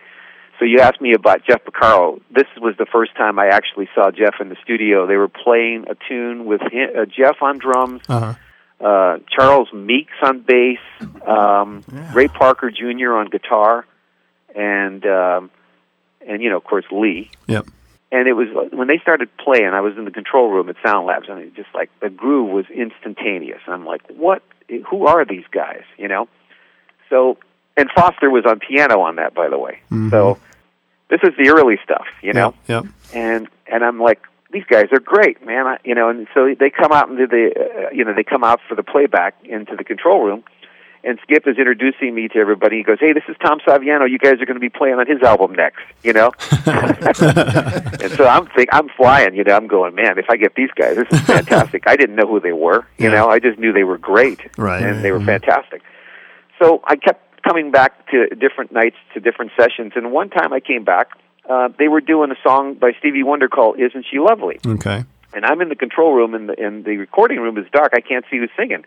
So you asked me about Jeff Porcaro. This was the first time I actually saw Jeff in the studio. They were playing a tune with him, uh, Jeff on drums, uh-huh. uh, Charles Meeks on bass, um, yeah. Ray Parker Junior on guitar, and, um, and you know, of course, Lee. Yep. And it was when they started playing, I was in the control room at Sound Labs, and it was just like the groove was instantaneous. And I'm like, what? Who are these guys, you know? So... And Foster was on piano on that, by the way. Mm-hmm. So this is the early stuff, you know? Yep, yep. And and I'm like, these guys are great, man. I, you know, and so they come out into the, uh, you know, they come out for the playback into the control room, and Skip is introducing me to everybody. He goes, hey, this is Tom Saviano. You guys are going to be playing on his album next, you know? And so I'm think, I'm flying, you know? I'm going, man, if I get these guys, this is fantastic. I didn't know who they were, you yeah. know? I just knew they were great, right. and they were mm-hmm. fantastic. So I kept coming back to different nights, to different sessions, and one time I came back, uh, they were doing a song by Stevie Wonder called Isn't She Lovely? Okay. And I'm in the control room, and the, and the recording room is dark. I can't see who's singing.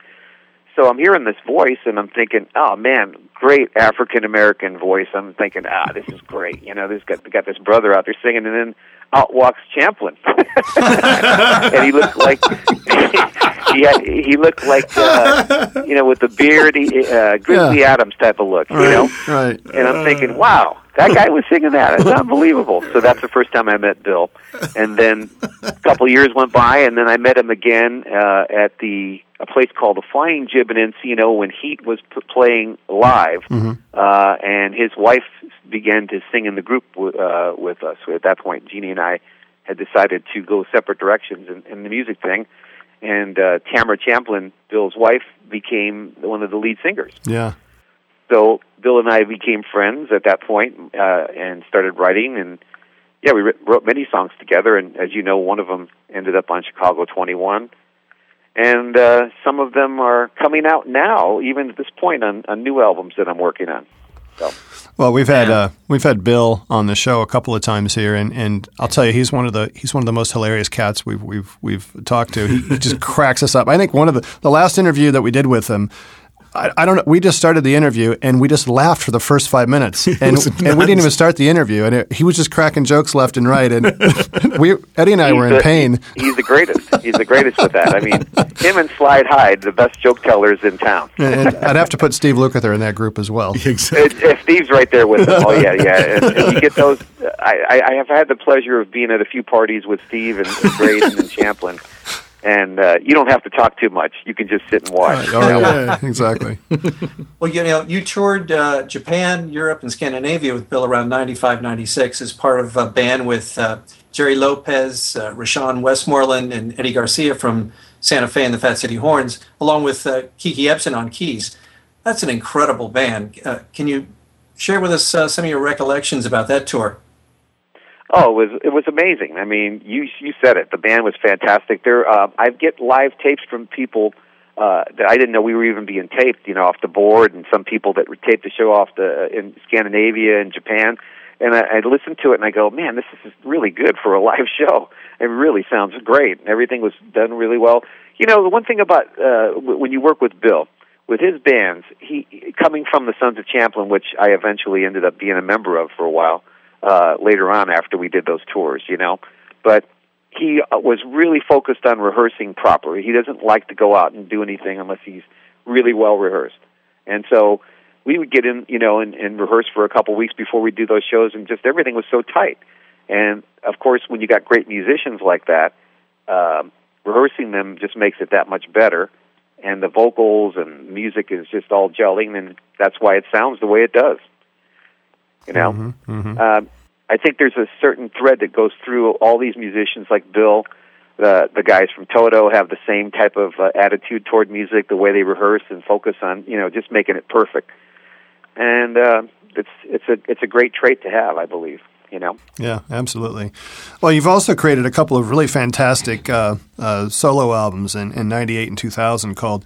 So I'm hearing this voice, and I'm thinking, oh, man, great African-American voice. I'm thinking, ah, this is great. You know, this got, got this brother out there singing, and then out walks Champlin. And he looked like... He, had, he looked like, uh, you know, with the beard, uh, Grizzly yeah. Adams type of look, you right, know? Right. And I'm thinking, wow, that guy was singing that. It's unbelievable. So that's the first time I met Bill. And then a couple of years went by, and then I met him again uh, at the a place called the Flying Jib in Encino when Heat was p- playing live, mm-hmm. uh, and his wife began to sing in the group w- uh, with us. So at that point, Jeannie and I had decided to go separate directions in, in the music thing. And uh, Tamara Champlin, Bill's wife, became one of the lead singers. Yeah. So Bill and I became friends at that point, uh, and started writing. And, yeah, we wrote many songs together. And, as you know, one of them ended up on Chicago twenty-one. And uh, some of them are coming out now, even at this point, on, on new albums that I'm working on. So. Well, we've had uh, we've had Bill on the show a couple of times here, and, and I'll tell you, he's one of the he's one of the most hilarious cats we've we've we've talked to. He, he just cracks us up. I think one of the the last interview that we did with him, I, I don't know, we just started the interview and we just laughed for the first five minutes, and, and we didn't even start the interview, and it, he was just cracking jokes left and right, and we Eddie and I he's were in the, pain. He's the greatest. He's the greatest with that. I mean, him and Slide Hyde, the best joke tellers in town. And I'd have to put Steve Lukather in that group as well. Exactly. It, it, Steve's right there with him. Oh yeah, yeah. And, and you get those. I, I have had the pleasure of being at a few parties with Steve and, and Braden and Champlin. And uh, you don't have to talk too much. You can just sit and watch. Right. Oh, yeah, exactly. Well, you know, you toured uh, Japan, Europe, and Scandinavia with Bill around ninety-five, ninety-six as part of a band with uh, Jerry Lopez, uh, Rashawn Westmoreland, and Eddie Garcia from Santa Fe and the Fat City Horns, along with uh, Kiki Epson on keys. That's an incredible band. Uh, can you share with us uh, some of your recollections about that tour? Oh, it was it was amazing. I mean, you you said it. The band was fantastic. There, uh, I get live tapes from people uh, that I didn't know we were even being taped, you know, off the board, and some people that were taped the show off the in Scandinavia and Japan. And I, I listened to it, and I go, man, this is really good for a live show. It really sounds great. Everything was done really well. You know, the one thing about uh, when you work with Bill, with his bands, he coming from the Sons of Champlin, which I eventually ended up being a member of for a while, Uh, later on after we did those tours, you know. But he was really focused on rehearsing properly. He doesn't like to go out and do anything unless he's really well rehearsed. And so we would get in, you know, and, and rehearse for a couple weeks before we do those shows, and just everything was so tight. And, of course, when you got great musicians like that, um, rehearsing them just makes it that much better. And the vocals and music is just all gelling, and that's why it sounds the way it does. You know, mm-hmm, mm-hmm. Um, I think there's a certain thread that goes through all these musicians like Bill. The the guys from Toto have the same type of uh, attitude toward music, the way they rehearse and focus on, you know, just making it perfect. And uh, it's it's a it's a great trait to have, I believe. You know. Yeah, absolutely. Well, you've also created a couple of really fantastic uh, uh, solo albums in, in ninety-eight and two thousand called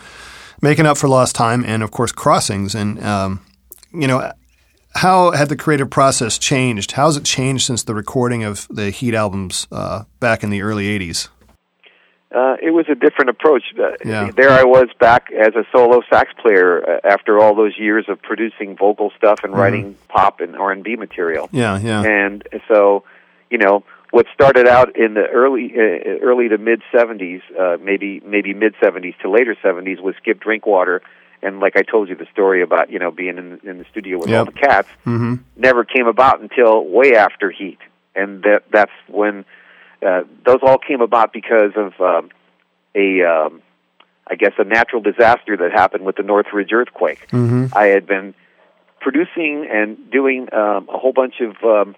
Making Up for Lost Time and, of course, Crossings. And, um, you know, how had the creative process changed? How has it changed since the recording of the Heat albums uh, back in the early eighties? Uh, it was a different approach. Uh, yeah. There I was back as a solo sax player uh, after all those years of producing vocal stuff and mm-hmm. writing pop and R and B material. Yeah, yeah. And so, you know, what started out in the early, uh, early to mid seventies, uh, maybe maybe mid seventies to later seventies, was Skip Drinkwater. And like I told you, the story about you know being in, in the studio with yep. all the cats mm-hmm. never came about until way after Heat, and that that's when uh, those all came about because of um, a um, I guess a natural disaster that happened with the Northridge earthquake. Mm-hmm. I had been producing and doing um, a whole bunch of. Um,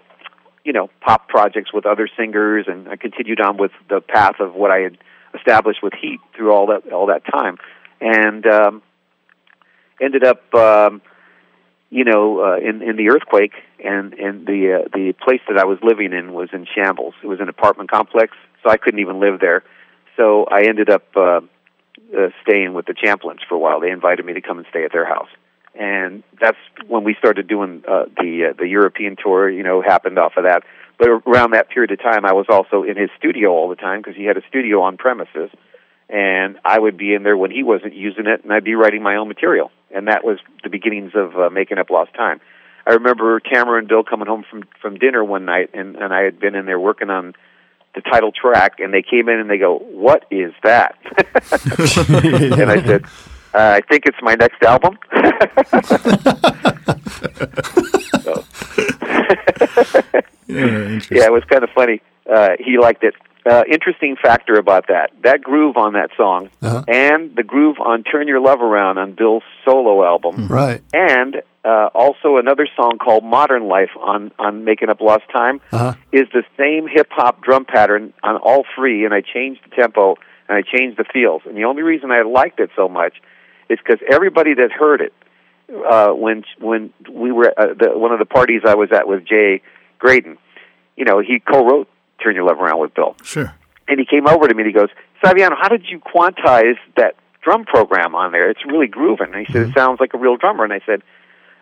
you know, pop projects with other singers, and I continued on with the path of what I had established with Heat through all that all that time, and um, ended up, um, you know, uh, in in the earthquake, and and the uh, the place that I was living in was in shambles. It was an apartment complex, so I couldn't even live there. So I ended up uh, uh, staying with the Champlins for a while. They invited me to come and stay at their house. And that's when we started doing uh, the uh, the European tour, you know, happened off of that. But around that period of time, I was also in his studio all the time because he had a studio on premises. And I would be in there when he wasn't using it, and I'd be writing my own material. And that was the beginnings of uh, Making Up Lost Time. I remember Tamara and Bill coming home from, from dinner one night, and, and I had been in there working on the title track, and they came in and they go, "What is that?" And I said, Uh, I think it's my next album. yeah, yeah, it was kind of funny. Uh, he liked it. Uh, interesting factor about that. That groove on that song uh-huh. and the groove on Turn Your Love Around on Bill's solo album. Right. And uh, also another song called Modern Life on, on Making Up Lost Time uh-huh. is the same hip-hop drum pattern on all three, and I changed the tempo and I changed the feels. And the only reason I liked it so much it's because everybody that heard it uh, when when we were uh, the, one of the parties I was at with Jay Graydon, you know, he co-wrote "Turn Your Love Around" with Bill. Sure. And he came over to me and he goes, "Saviano, how did you quantize that drum program on there? It's really grooving." And he said, "It sounds like a real drummer." And I said,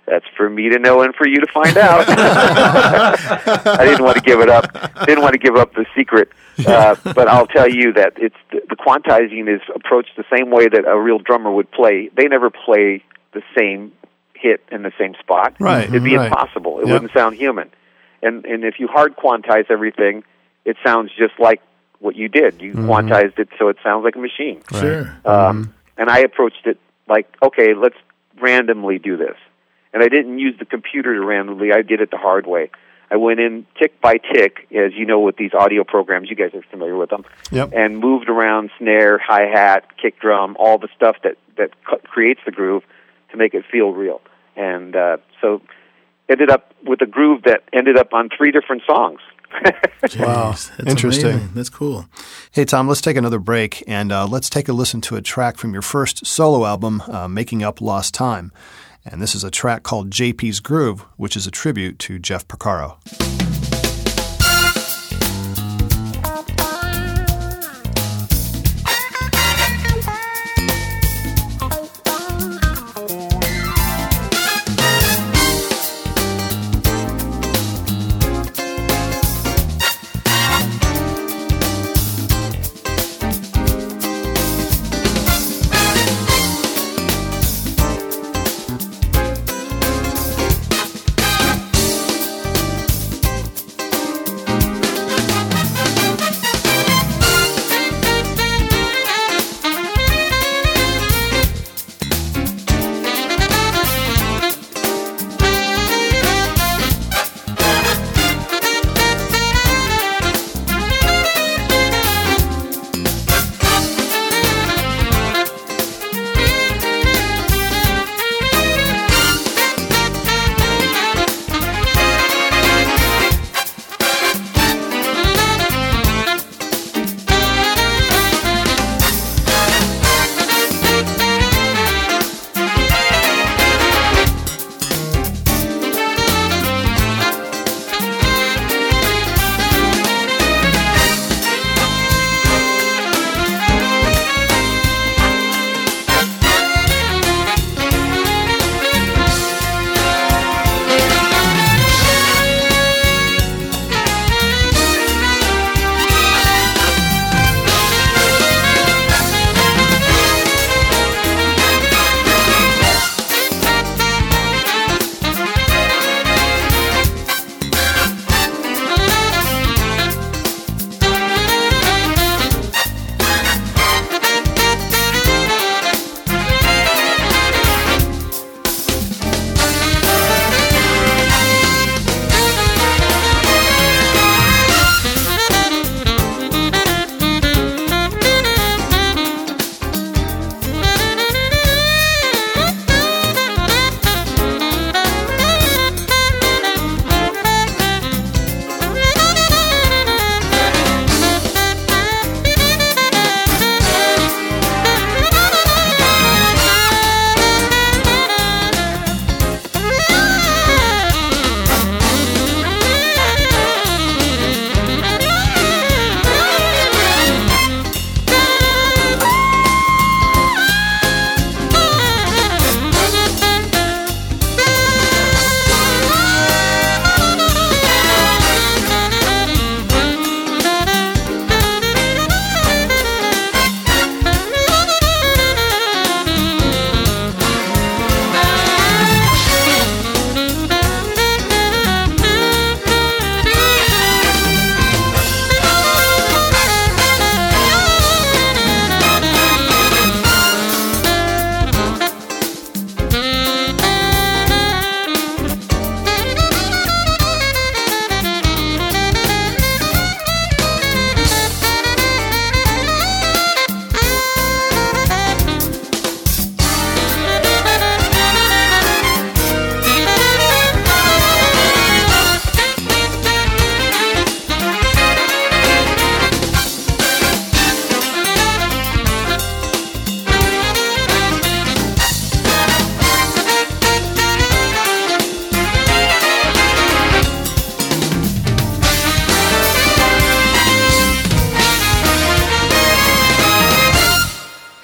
"That's for me to know and for you to find out." I didn't want to give it up. Didn't want to give up the secret. Uh, but I'll tell you that it's the, the quantizing is approached the same way that a real drummer would play. They never play the same hit in the same spot. Right, It'd be right. impossible. It yep. wouldn't sound human. And and if you hard quantize everything, it sounds just like what you did. You mm-hmm. quantized it so it sounds like a machine. Right. Sure. Um, mm-hmm. And I approached it like, okay, let's randomly do this. And I didn't use the computer to randomly. I did it the hard way. I went in tick by tick, as you know with these audio programs. You guys are familiar with them. Yep. And moved around snare, hi-hat, kick drum, all the stuff that, that creates the groove to make it feel real. And uh, so ended up with a groove that ended up on three different songs. Wow. That's interesting. Amazing. That's cool. Hey, Tom, let's take another break, and uh, let's take a listen to a track from your first solo album, uh, Making Up Lost Time. And this is a track called J P's Groove, which is a tribute to Jeff Porcaro.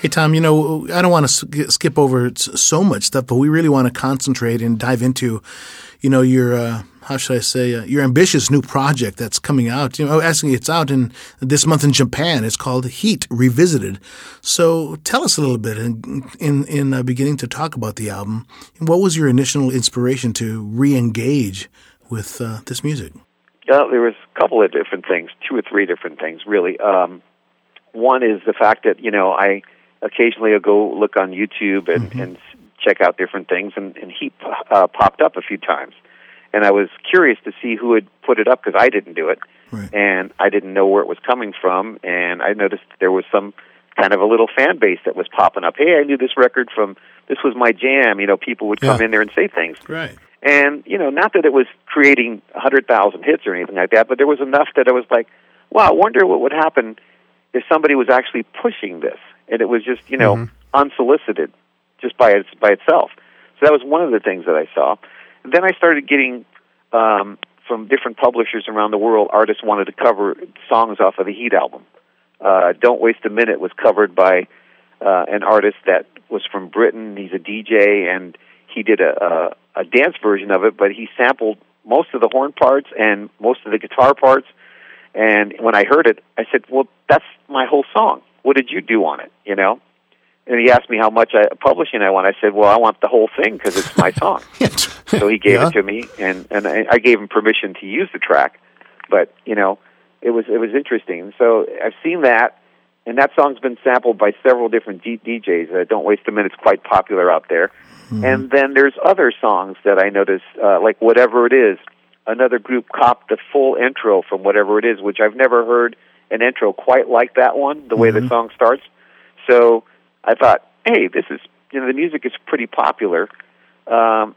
Hey, Tom, you know, I don't want to skip over so much stuff, but we really want to concentrate and dive into, you know, your, uh, how should I say, uh, your ambitious new project that's coming out. You know, actually, it's out in this month in Japan. It's called Heat Revisited. So tell us a little bit in in, in uh, beginning to talk about the album. What was your initial inspiration to re-engage with uh, this music? Uh, there was a couple of different things, two or three different things, really. Um, one is the fact that, you know, I occasionally will go look on YouTube and, mm-hmm. and check out different things, and, and Heat uh, popped up a few times. And I was curious to see who had put it up, because I didn't do it, right. And I didn't know where it was coming from, and I noticed there was some kind of a little fan base that was popping up. Hey, I knew this record from, this was my jam, you know, people would come yeah. in there and say things. Right. And, you know, not that it was creating one hundred thousand hits or anything like that, but there was enough that I was like, wow, I wonder what would happen if somebody was actually pushing this. And it was just, you know, mm-hmm. unsolicited, just by, its, by itself. So that was one of the things that I saw. And then I started getting, um, from different publishers around the world, artists wanted to cover songs off of the Heat album. Uh, Don't Waste a Minute was covered by uh, an artist that was from Britain. He's a D J, and he did a, a, a dance version of it, but he sampled most of the horn parts and most of the guitar parts. And when I heard it, I said, well, that's my whole song. What did you do on it, you know? And he asked me how much I, publishing I want. I said, well, I want the whole thing because it's my song. So he gave yeah. it to me, and, and I, I gave him permission to use the track. But, you know, it was it was interesting. So I've seen that, and that song's been sampled by several different D- DJs. Uh, Don't Waste a Minute's quite popular out there. Mm-hmm. And then there's other songs that I noticed, uh, like Whatever It Is. Another group copped the full intro from Whatever It Is, which I've never heard an intro quite like that one, the mm-hmm. way the song starts. So I thought, hey, this is, you know, the music is pretty popular. Um,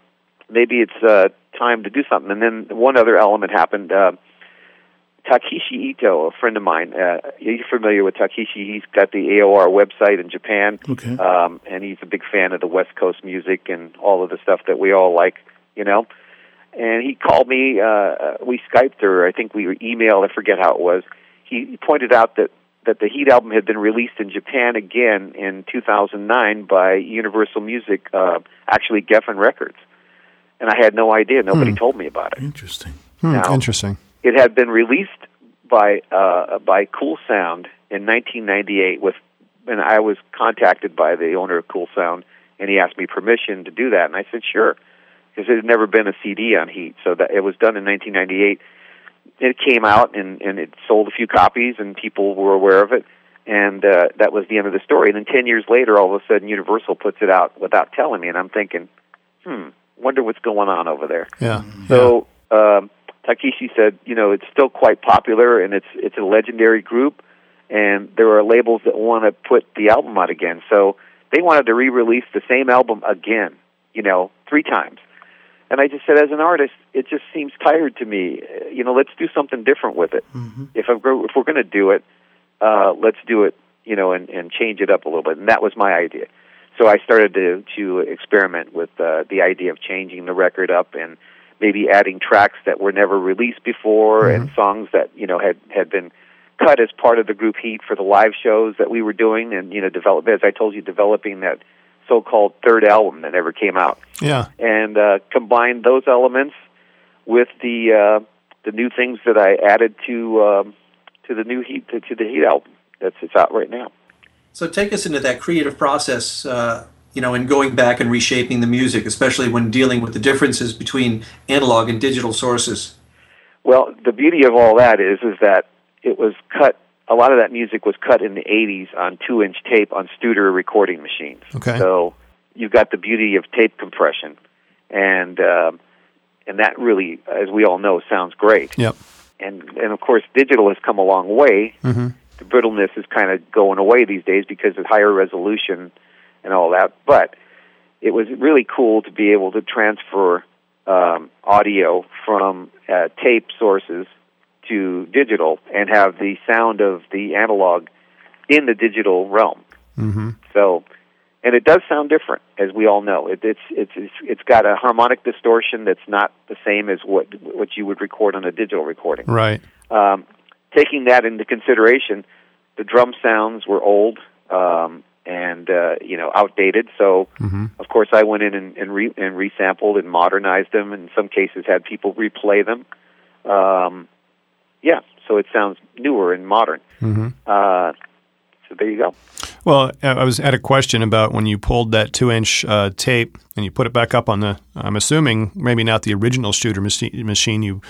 maybe it's uh, time to do something. And then one other element happened. Uh, Takeshi Ito, a friend of mine, uh, you're familiar with Takeshi. He's got the A O R website in Japan, okay. um, and he's a big fan of the West Coast music and all of the stuff that we all like, you know. And he called me. Uh, we Skyped, or I think we emailed. I forget how it was. He pointed out that, that the Heat album had been released in Japan again in two thousand nine by Universal Music, uh, actually Geffen Records. And I had no idea. Nobody hmm. told me about it. Interesting. Hmm, now, interesting. It had been released by uh, by Cool Sound in nineteen ninety-eight, with, and I was contacted by the owner of Cool Sound, and he asked me permission to do that. And I said, sure, because there had never been a C D on Heat. So that it was done in nineteen ninety-eight. It came out, and, and it sold a few copies, and people were aware of it, and uh, that was the end of the story. And then ten years later, all of a sudden, Universal puts it out without telling me, and I'm thinking, hmm, wonder what's going on over there. Yeah. So um, Takeshi said, you know, it's still quite popular, and it's it's a legendary group, and there are labels that want to put the album out again. So they wanted to re-release the same album again, you know, three times. And I just said, as an artist, it just seems tired to me. You know, let's do something different with it. Mm-hmm. If, I'm, if we're going to do it, uh, let's do it, you know, and, and change it up a little bit. And that was my idea. So I started to, to experiment with uh, the idea of changing the record up and maybe adding tracks that were never released before, mm-hmm. and songs that, you know, had, had been cut as part of the group Heat for the live shows that we were doing, and, you know, develop, as I told you, developing that so-called third album that never came out. Yeah. And uh, combined those elements with the uh, the new things that I added to um, to the new Heat to, to the Heat album that's it's out right now. So take us into that creative process, uh, you know, in going back and reshaping the music, especially when dealing with the differences between analog and digital sources. Well, the beauty of all that is is that it was cut. A lot of that music was cut in the eighties on two-inch tape on Studer recording machines. Okay. So you've got the beauty of tape compression, and um, and that really, as we all know, sounds great. Yep. And, and of course, digital has come a long way. Mm-hmm. The brittleness is kind of going away these days because of higher resolution and all that. But it was really cool to be able to transfer um, audio from uh, tape sources to digital and have the sound of the analog in the digital realm. Mm-hmm. So, and it does sound different, as we all know. It, it's it's it's got a harmonic distortion that's not the same as what what you would record on a digital recording. Right. Um, taking that into consideration, the drum sounds were old. Um, and uh, you know, outdated. So, mm-hmm. of course, I went in and, and, re- and resampled and modernized them. In some cases, had people replay them. Um, yeah, so it sounds newer and modern. Mm-hmm. Uh, so there you go. Well, I was had a question about when you pulled that two-inch uh, tape and you put it back up on the, I'm assuming, maybe not the original shooter machi- machine you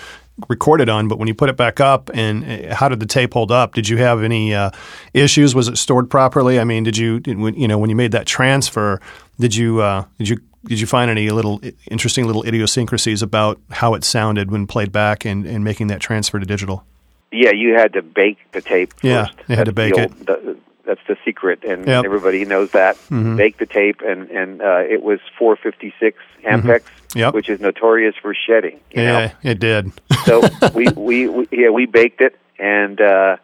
recorded on, but when you put it back up, and how did the tape hold up? Did you have any uh, issues? Was it stored properly? I mean, did you, did, you know, when you made that transfer, did you, uh, did you, did you find any little interesting little idiosyncrasies about how it sounded when played back and, and making that transfer to digital? Yeah, you had to bake the tape first. Yeah, you had that's to bake old, it. The, that's the secret, and yep. everybody knows that. Mm-hmm. Bake the tape, and, and uh, it was four fifty-six Ampex, mm-hmm. yep. which is notorious for shedding. You yeah, know? It did. So we, we, we yeah we baked it and uh,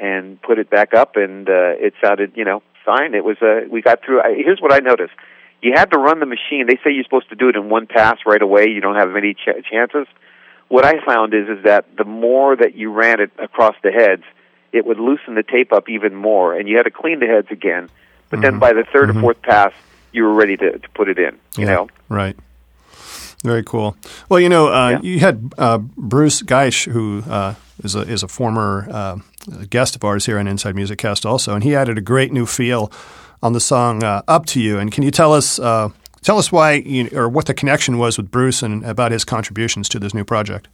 and put it back up, and uh, it sounded, you know, fine. It was uh, we got through. I, here's what I noticed. You had to run the machine. They say you're supposed to do it in one pass right away. You don't have many ch- chances. What I found is is that the more that you ran it across the heads, it would loosen the tape up even more, and you had to clean the heads again. But mm-hmm. then by the third mm-hmm. or fourth pass, you were ready to, to put it in, you yeah, know? Right. Very cool. Well, you know, uh, yeah. you had uh, Bruce Geisch, who uh, is a, is a former uh, guest of ours here on Inside Music Cast also, and he added a great new feel on the song uh, Up to You. And can you tell us uh, tell us why you, or what the connection was with Bruce and about his contributions to this new project?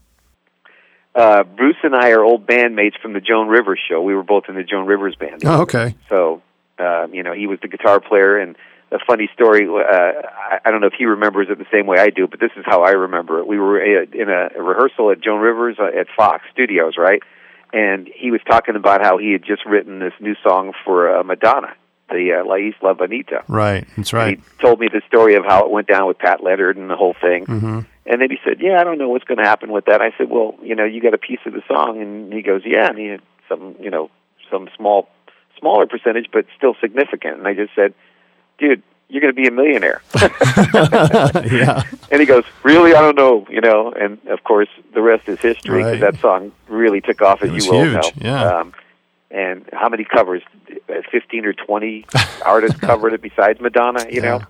Uh, Bruce and I are old bandmates from the Joan Rivers show. We were both in the Joan Rivers band. Oh, okay. So, uh, you know, he was the guitar player, and a funny story, uh, I, I don't know if he remembers it the same way I do, but this is how I remember it. We were a, in a, a rehearsal at Joan Rivers uh, at Fox Studios, right? And he was talking about how he had just written this new song for uh, Madonna, the uh, La Isla Bonita. Right, that's right. And he told me the story of how it went down with Pat Leonard and the whole thing. Mm-hmm. And then he said, yeah, I don't know what's going to happen with that. I said, well, you know, you got a piece of the song. And he goes, yeah. And he had some, you know, some small, smaller percentage, but still significant. And I just said, dude, you're going to be a millionaire. yeah. And he goes, really? I don't know. You know, and of course, the rest is history. Right. Cause that song really took off, as it was you will huge. know. Yeah. Um, and how many covers? fifteen or twenty artists covered it besides Madonna, you yeah. know?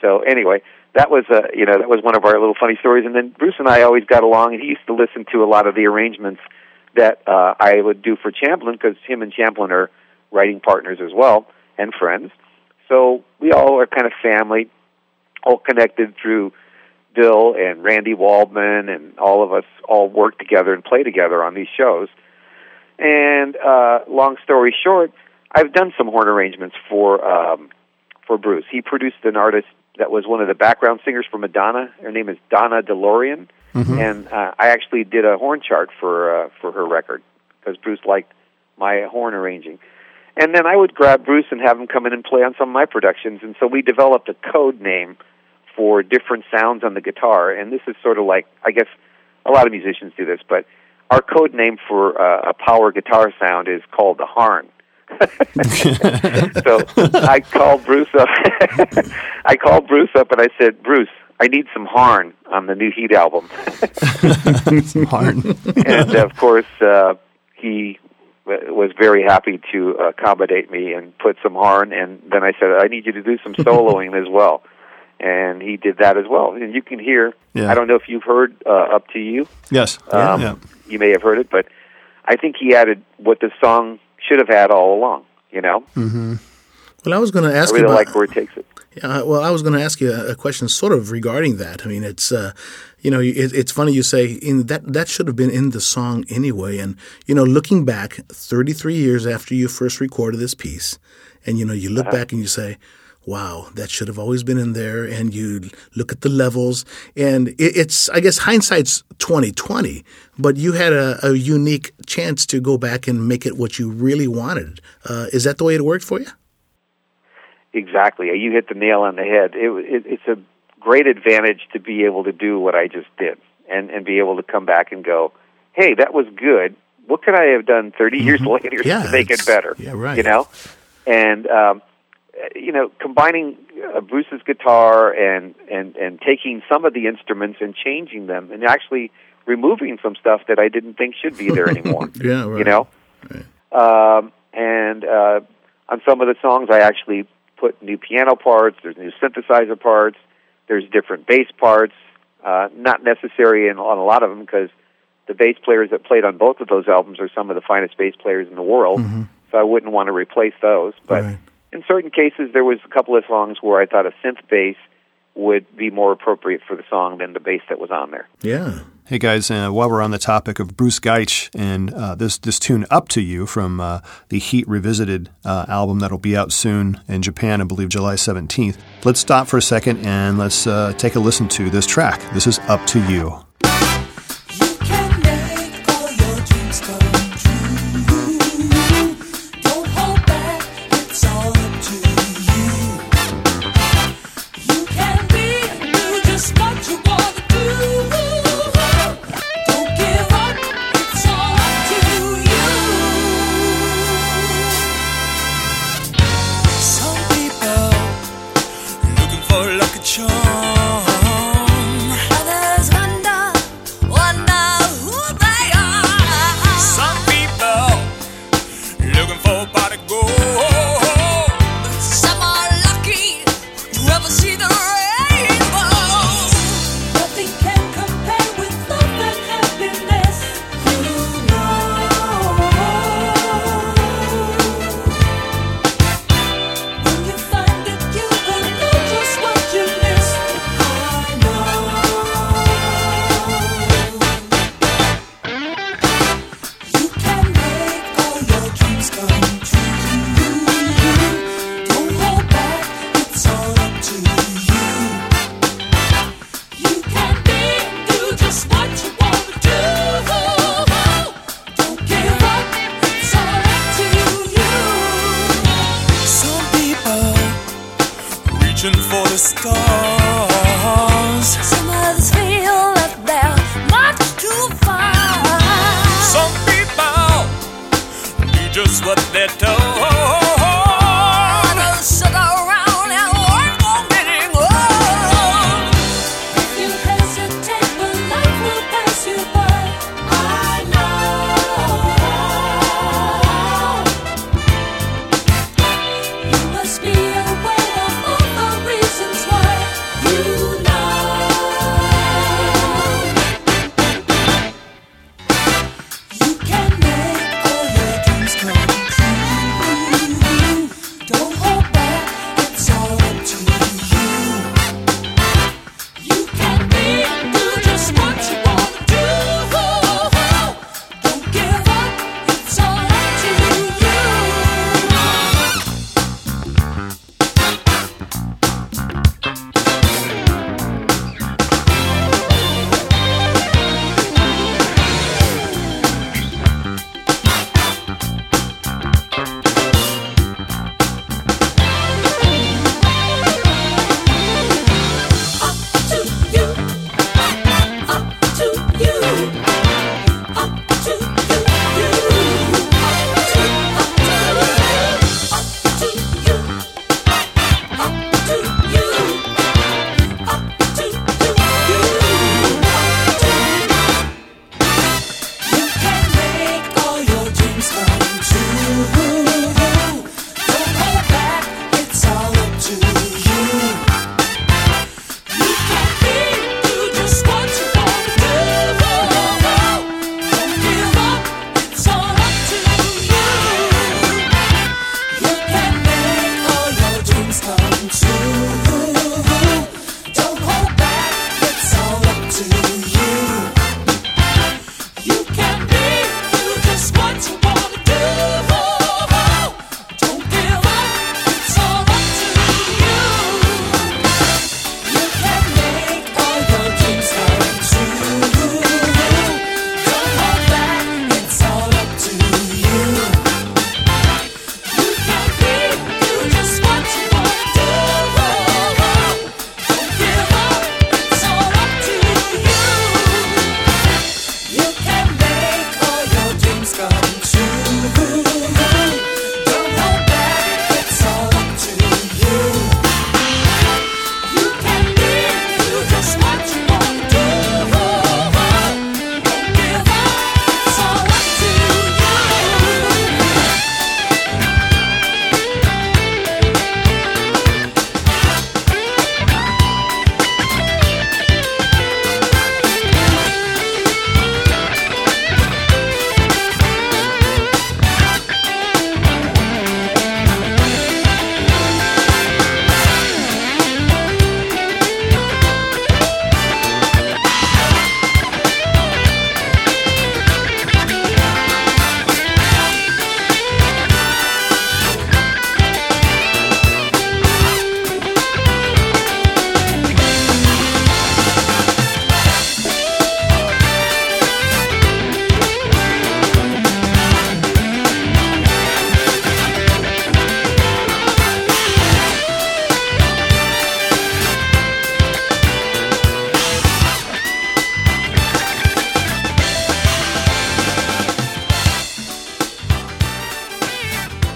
So anyway, that was uh, you know that was one of our little funny stories. And then Bruce and I always got along, and he used to listen to a lot of the arrangements that uh, I would do for Champlin, because him and Champlin are writing partners as well and friends. So we all are kind of family, all connected through Bill and Randy Waldman, and all of us all work together and play together on these shows. And uh, long story short, I've done some horn arrangements for um, for Bruce. He produced an artist that was one of the background singers for Madonna. Her name is Donna DeLorean, mm-hmm. and uh, I actually did a horn chart for uh, for her record, because Bruce liked my horn arranging. And then I would grab Bruce and have him come in and play on some of my productions, and so we developed a code name for different sounds on the guitar, and this is sort of like, I guess a lot of musicians do this, but our code name for uh, a power guitar sound is called the harn. So I called Bruce up. I called Bruce up and I said, Bruce, I need some harn on the new Heat album. Some harn. And of course, uh, he was very happy to accommodate me and put some harn. And then I said, I need you to do some soloing as well. And he did that as well. And you can hear, yeah. I don't know if you've heard uh, Up to You. Yes. Um, yeah. You may have heard it, but I think he added what the song should have had all along, you know? Mm-hmm. Well, I was going to ask I really you about, like where it takes it. Yeah, well, I was going to ask you a question sort of regarding that. I mean, it's, uh, you know, it, it's funny you say in that that should have been in the song anyway. And, you know, looking back thirty-three years after you first recorded this piece, and, you know, you look uh-huh. back and you say, wow, that should have always been in there. And you look at the levels, and it, it's, I guess, hindsight's twenty twenty. But you had a, a unique chance to go back and make it what you really wanted. Uh, is that the way it worked for you? Exactly. You hit the nail on the head. It, it, it's a great advantage to be able to do what I just did, and, and be able to come back and go, hey, that was good. What could I have done thirty mm-hmm. years later yeah, to make it better? Yeah, right. You know? And, um, you know, combining uh, Bruce's guitar and, and, and taking some of the instruments and changing them, and actually removing some stuff that I didn't think should be there anymore. yeah, right. You know? Right. Um, and uh, on some of the songs, I actually put new piano parts, there's new synthesizer parts, there's different bass parts, uh, not necessary in, on a lot of them, because the bass players that played on both of those albums are some of the finest bass players in the world, mm-hmm. so I wouldn't want to replace those. But right. in certain cases, there was a couple of songs where I thought a synth bass would be more appropriate for the song than the bass that was on there. Yeah. Hey, guys, uh, while we're on the topic of Bruce Gaitch and uh, this this tune, Up To You, from uh, the Heat Revisited uh, album that'll be out soon in Japan, I believe, July seventeenth, let's stop for a second and let's uh, take a listen to this track. This is Up To You.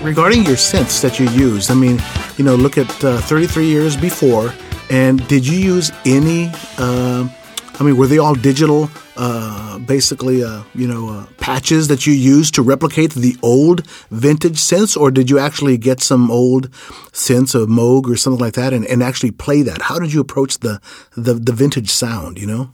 regarding your synths that you used, I mean, you know, look at uh, thirty-three years before, and did you use any, uh, I mean, were they all digital, uh, basically, uh, you know, uh, patches that you used to replicate the old vintage synths, or did you actually get some old synths of Moog or something like that and, and actually play that? How did you approach the, the, the vintage sound, you know?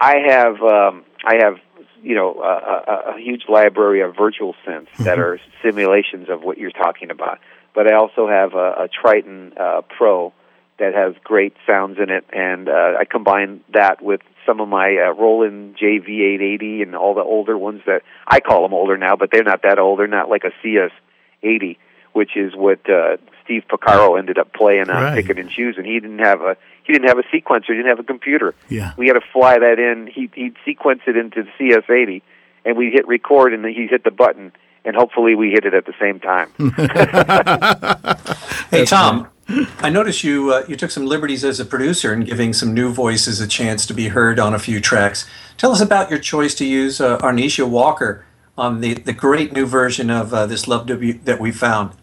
I have, um, I have, you know, a, a, a huge library of virtual synths mm-hmm. that are simulations of what you're talking about. But I also have a, a Triton uh, Pro that has great sounds in it, and uh, I combine that with some of my uh, Roland J V eight eighty and all the older ones that I call them older now, but they're not that old. They're not like a C S eighty, which is what uh, Steve Porcaro ended up playing on right. Picket and Choose, and he didn't have a he didn't have a sequencer. He didn't have a computer. Yeah. We had to fly that in. He, he'd sequence it into the C S eighty, and we'd hit record, and he hit the button, and hopefully we hit it at the same time. Hey, Tom. I noticed you uh, you took some liberties as a producer in giving some new voices a chance to be heard on a few tracks. Tell us about your choice to use uh, Arnesia Walker on the, the great new version of uh, This Love w- That We Found.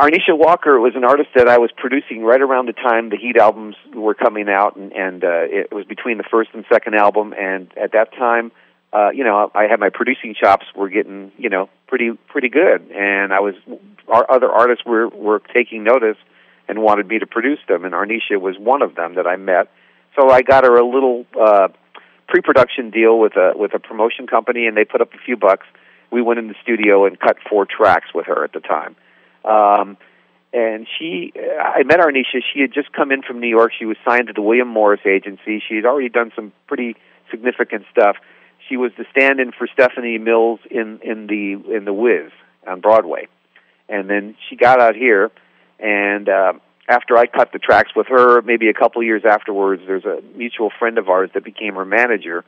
Arnesia Walker was an artist that I was producing right around the time the Heat albums were coming out, and, and uh, it was between the first and second album, and at that time, uh, you know, I had my producing chops were getting, you know, pretty pretty good, and I was our other artists were, were taking notice and wanted me to produce them, and Arnesia was one of them that I met. So I got her a little uh, pre-production deal with a with a promotion company, and they put up a few bucks. We went in the studio and cut four tracks with her at the time. Um, and she, I met Arnesia. She had just come in from New York. She was signed to the William Morris Agency. She had already done some pretty significant stuff. She was the stand-in for Stephanie Mills in, in the in the Wiz on Broadway, and then she got out here. And uh, after I cut the tracks with her, maybe a couple years afterwards, there's a mutual friend of ours that became her manager,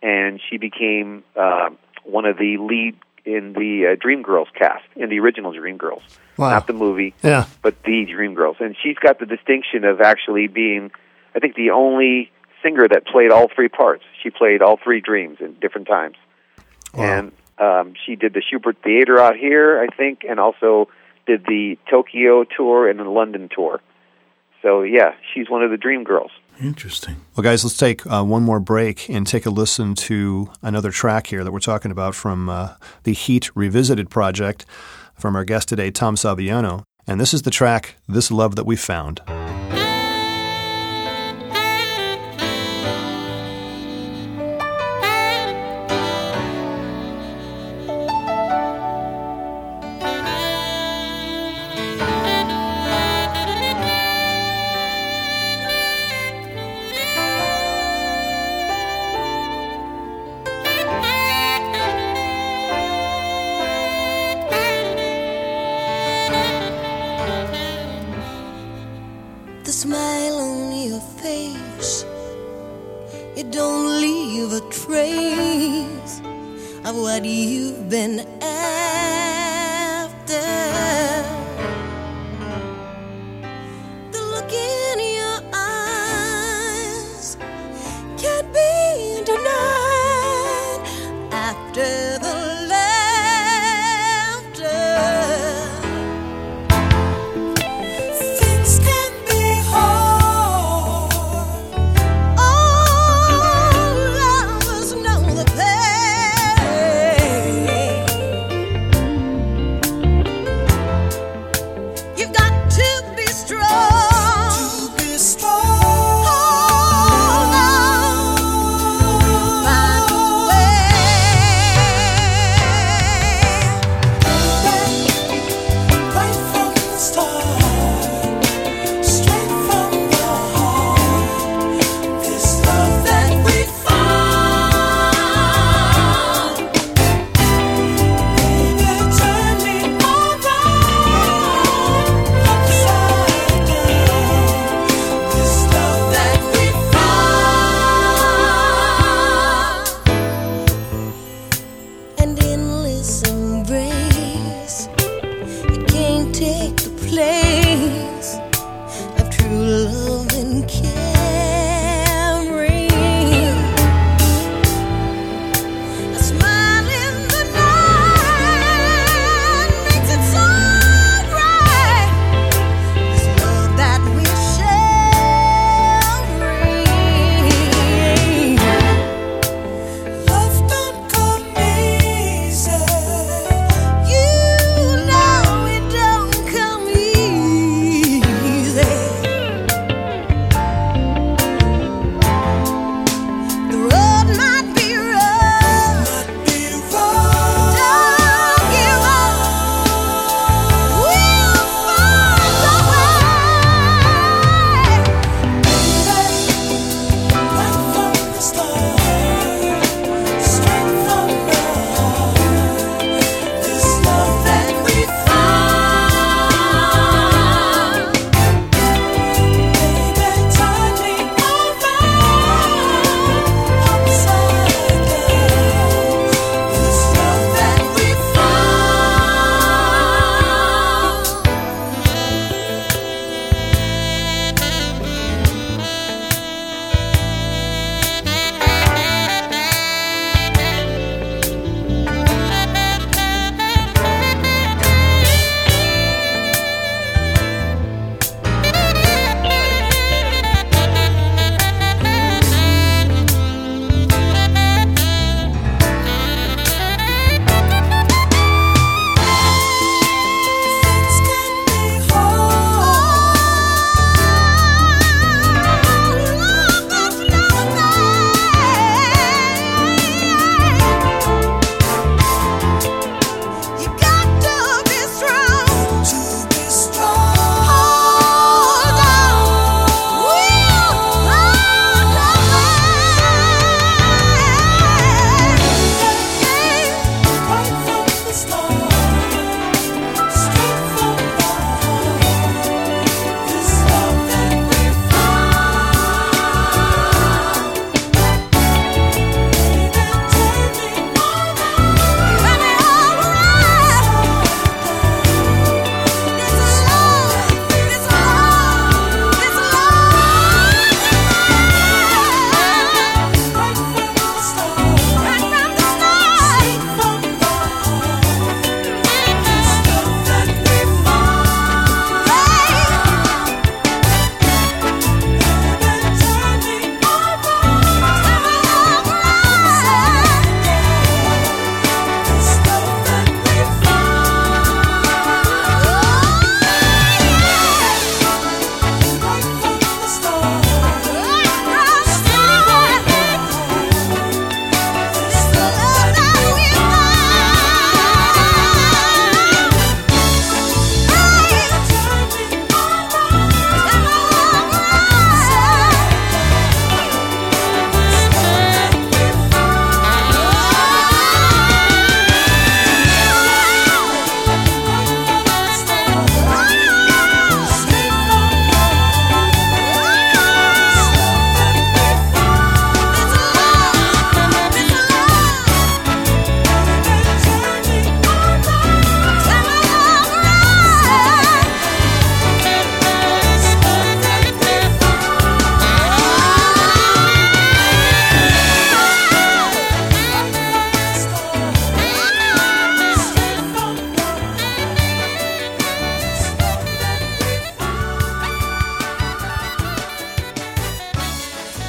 and she became uh, one of the lead in the uh, Dreamgirls cast in the original Dreamgirls, wow. not the movie, yeah. but the Dreamgirls. And she's got the distinction of actually being, I think, the only singer that played all three parts. She played all three dreams in different times. Wow. And um, she did the Schubert Theater out here, I think, and also did the Tokyo tour and the London tour. So, yeah, she's one of the Dream Girls. Interesting. Well, guys, let's take uh, one more break and take a listen to another track here that we're talking about from uh, the Heat Revisited project from our guest today, Tom Saviano. And this is the track, This Love That We Found.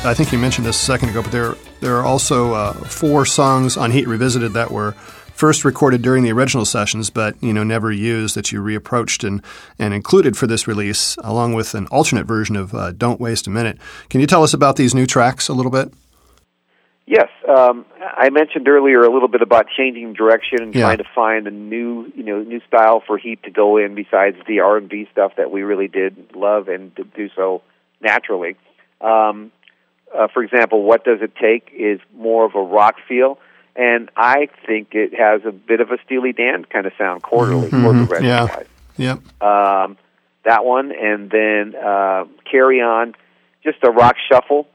I think you mentioned this a second ago, but there there are also uh, four songs on Heat Revisited that were first recorded during the original sessions, but you know never used, that you reapproached and and included for this release, along with an alternate version of uh, "Don't Waste a Minute." Can you tell us about these new tracks a little bit? Yes, um, I mentioned earlier a little bit about changing direction and yeah. trying to find a new, you know, new style for Heat to go in besides the R and B stuff that we really did love and to do so naturally. Um, uh, for example, "What Does It Take" is more of a rock feel. And I think it has a bit of a Steely Dan kind of sound, quarterly, mm-hmm. quarter record yeah. yeah. Um That one, and then uh, "Carry On," just a rock shuffle.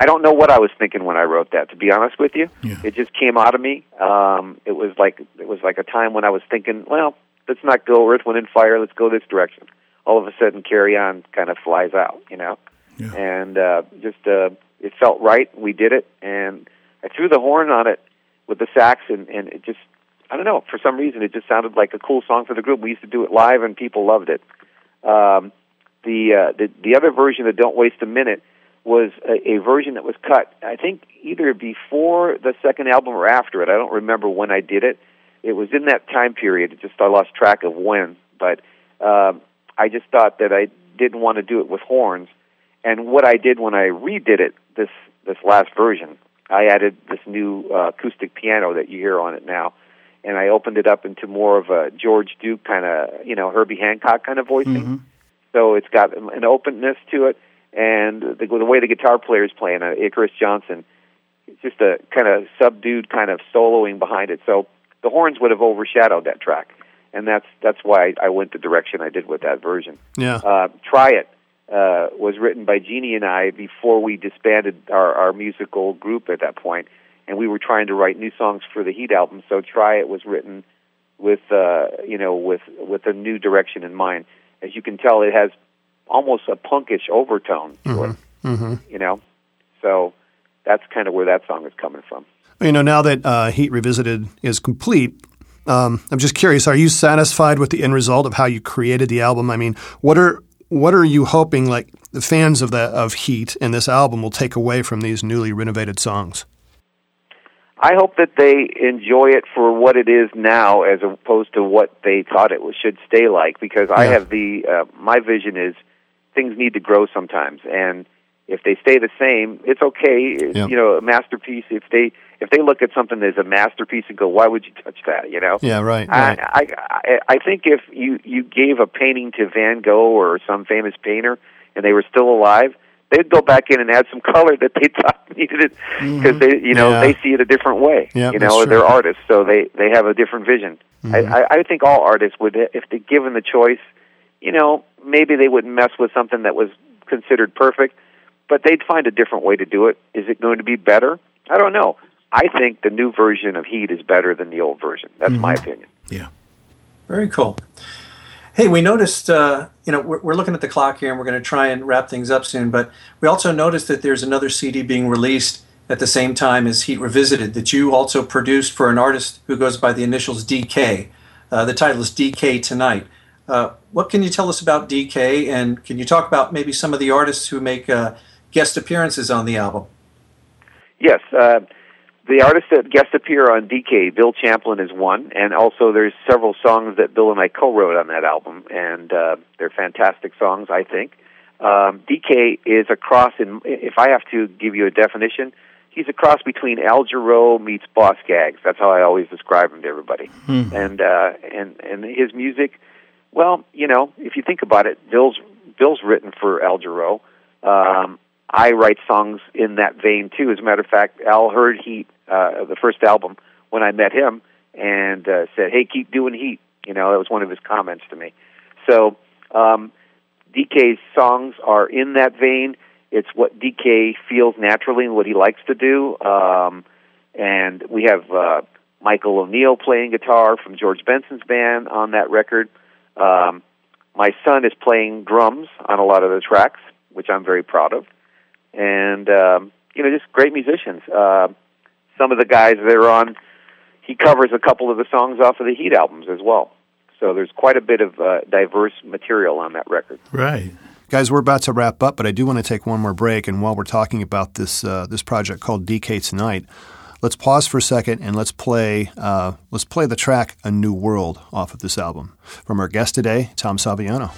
I don't know what I was thinking when I wrote that, to be honest with you. Yeah. It just came out of me. Um, it was like it was like a time when I was thinking, well, let's not go Earth, Wind, and Fire. Let's go this direction. All of a sudden, "Carry On" kind of flies out, you know. Yeah. And uh, just uh, it felt right. We did it, and I threw the horn on it with the sax, and, and it just, I don't know, for some reason it just sounded like a cool song for the group. We used to do it live, and people loved it. Um, the, uh, the the other version of "Don't Waste a Minute" was a, a version that was cut, I think, either before the second album or after it. I don't remember when I did it. It was in that time period. It just, I lost track of when, but um, I just thought that I didn't want to do it with horns. And what I did when I redid it, this this last version, I added this new uh, acoustic piano that you hear on it now, and I opened it up into more of a George Duke kind of, you know, Herbie Hancock kind of voicing. Mm-hmm. So it's got an openness to it, and the, the way the guitar player is playing, uh, Icarus Johnson, it's just a kind of subdued kind of soloing behind it. So the horns would have overshadowed that track, and that's that's why I went the direction I did with that version. Yeah. Uh, Try It. Uh, was written by Jeannie and I before we disbanded our, our musical group at that point, and we were trying to write new songs for the Heat album. So "Try It" was written with uh, you know with with a new direction in mind. As you can tell, it has almost a punkish overtone to mm-hmm. it. Mm-hmm. You know, so that's kind of where that song is coming from. You know, now that uh, Heat Revisited is complete, um, I'm just curious: are you satisfied with the end result of how you created the album? I mean, what are What are you hoping, like, the fans of the of Heat and this album will take away from these newly renovated songs? I hope that they enjoy it for what it is now, as opposed to what they thought it should stay like. Because yeah. I have the uh, my vision is things need to grow sometimes, and if they stay the same, it's okay. Yeah. You know, a masterpiece. If they if they look at something as a masterpiece and go, "Why would you touch that?" You know. Yeah, right. right. I, I I think if you, you gave a painting to Van Gogh or some famous painter, and they were still alive, they'd go back in and add some color that they thought needed it because mm-hmm. they you know yeah. they see it a different way. Yeah, you know, they're artists, so they, they have a different vision. Mm-hmm. I I think all artists would, if they're given the choice, you know, maybe they wouldn't mess with something that was considered perfect, but they'd find a different way to do it. Is it going to be better? I don't know. I think the new version of Heat is better than the old version. That's mm-hmm. my opinion. Yeah. Very cool. Hey, we noticed, uh, you know, we're, we're looking at the clock here, and we're going to try and wrap things up soon, but we also noticed that there's another C D being released at the same time as Heat Revisited that you also produced for an artist who goes by the initials D K. Uh, the title is D K Tonight. Uh, what can you tell us about D K, and can you talk about maybe some of the artists who make uh, guest appearances on the album? Yes, uh the artists that guest appear on D K, Bill Champlin is one, and also there's several songs that Bill and I co-wrote on that album, and uh, they're fantastic songs, I think. Um, D K is a cross, in, if I have to give you a definition, he's a cross between Al Jarreau meets Boss Skaggs. That's how I always describe him to everybody. Hmm. And, uh, and and his music, well, you know, if you think about it, Bill's, Bill's written for Al Jarreau. Um, I write songs in that vein, too. As a matter of fact, Al heard Heat, uh, the first album, when I met him, and uh, said, "Hey, keep doing Heat." You know, that was one of his comments to me. So um, D K's songs are in that vein. It's what D K feels naturally and what he likes to do. Um, and we have uh, Michael O'Neill playing guitar from George Benson's band on that record. Um, my son is playing drums on a lot of the tracks, which I'm very proud of. And, um, you know, just great musicians. Uh, some of the guys that are on, he covers a couple of the songs off of the Heat albums as well. So there's quite a bit of uh, diverse material on that record. Right. Guys, we're about to wrap up, but I do want to take one more break. And while we're talking about this uh, this project called D K Tonight, let's pause for a second and let's play uh, let's play the track "A New World" off of this album from our guest today, Tom Saviano.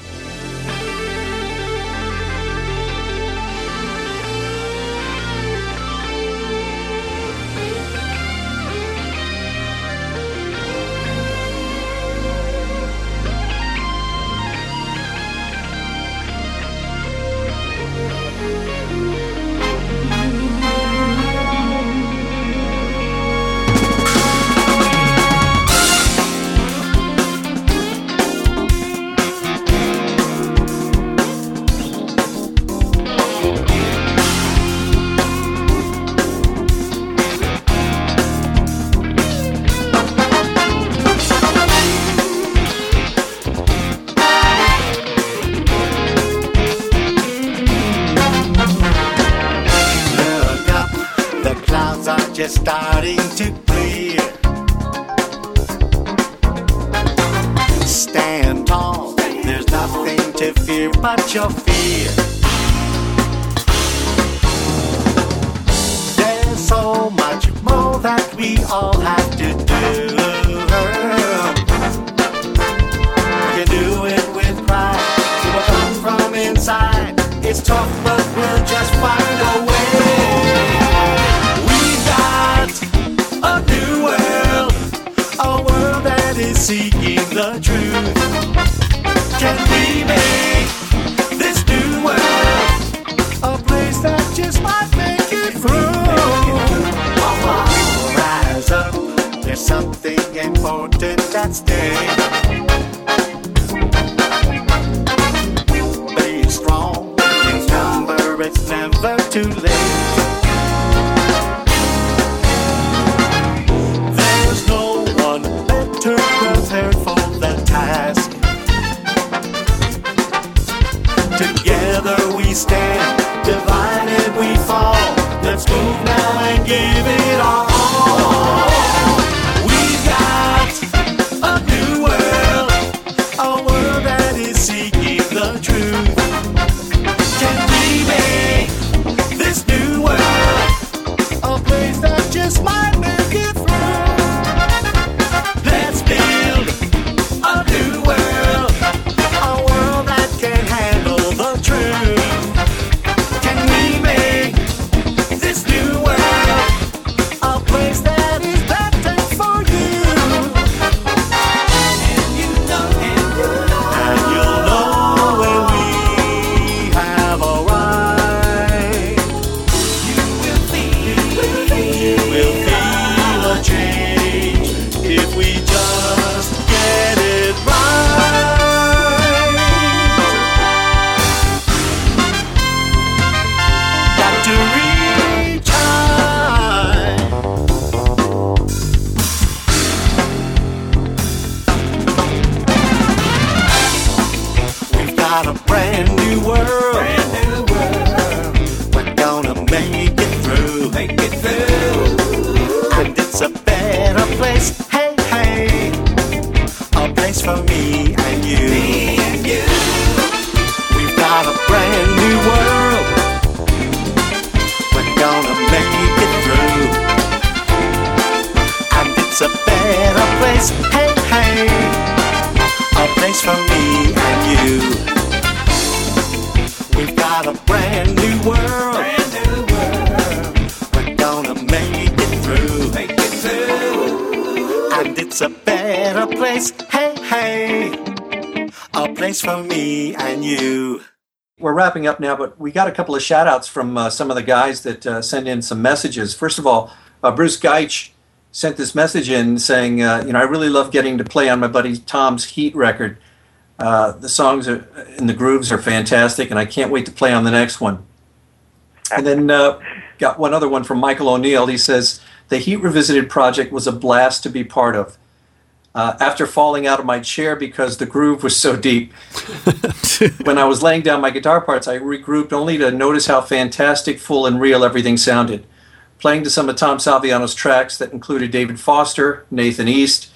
Wrapping up now, but we got a couple of shout outs from uh, some of the guys that uh, send in some messages. First of all, uh, Bruce Geich sent this message in saying, uh, you know, I really love getting to play on my buddy Tom's Heat record. Uh, the songs are, and the grooves are fantastic, and I can't wait to play on the next one. And then uh, got one other one from Michael O'Neill. He says, the Heat Revisited project was a blast to be part of. Uh, after falling out of my chair because the groove was so deep, when I was laying down my guitar parts, I regrouped only to notice how fantastic, full, and real everything sounded. Playing to some of Tom Saviano's tracks that included David Foster, Nathan East,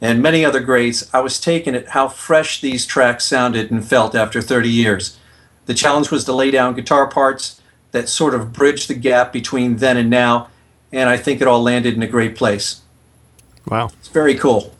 and many other greats, I was taken at how fresh these tracks sounded and felt after thirty years. The challenge was to lay down guitar parts that sort of bridged the gap between then and now, and I think it all landed in a great place. Wow. It's very cool.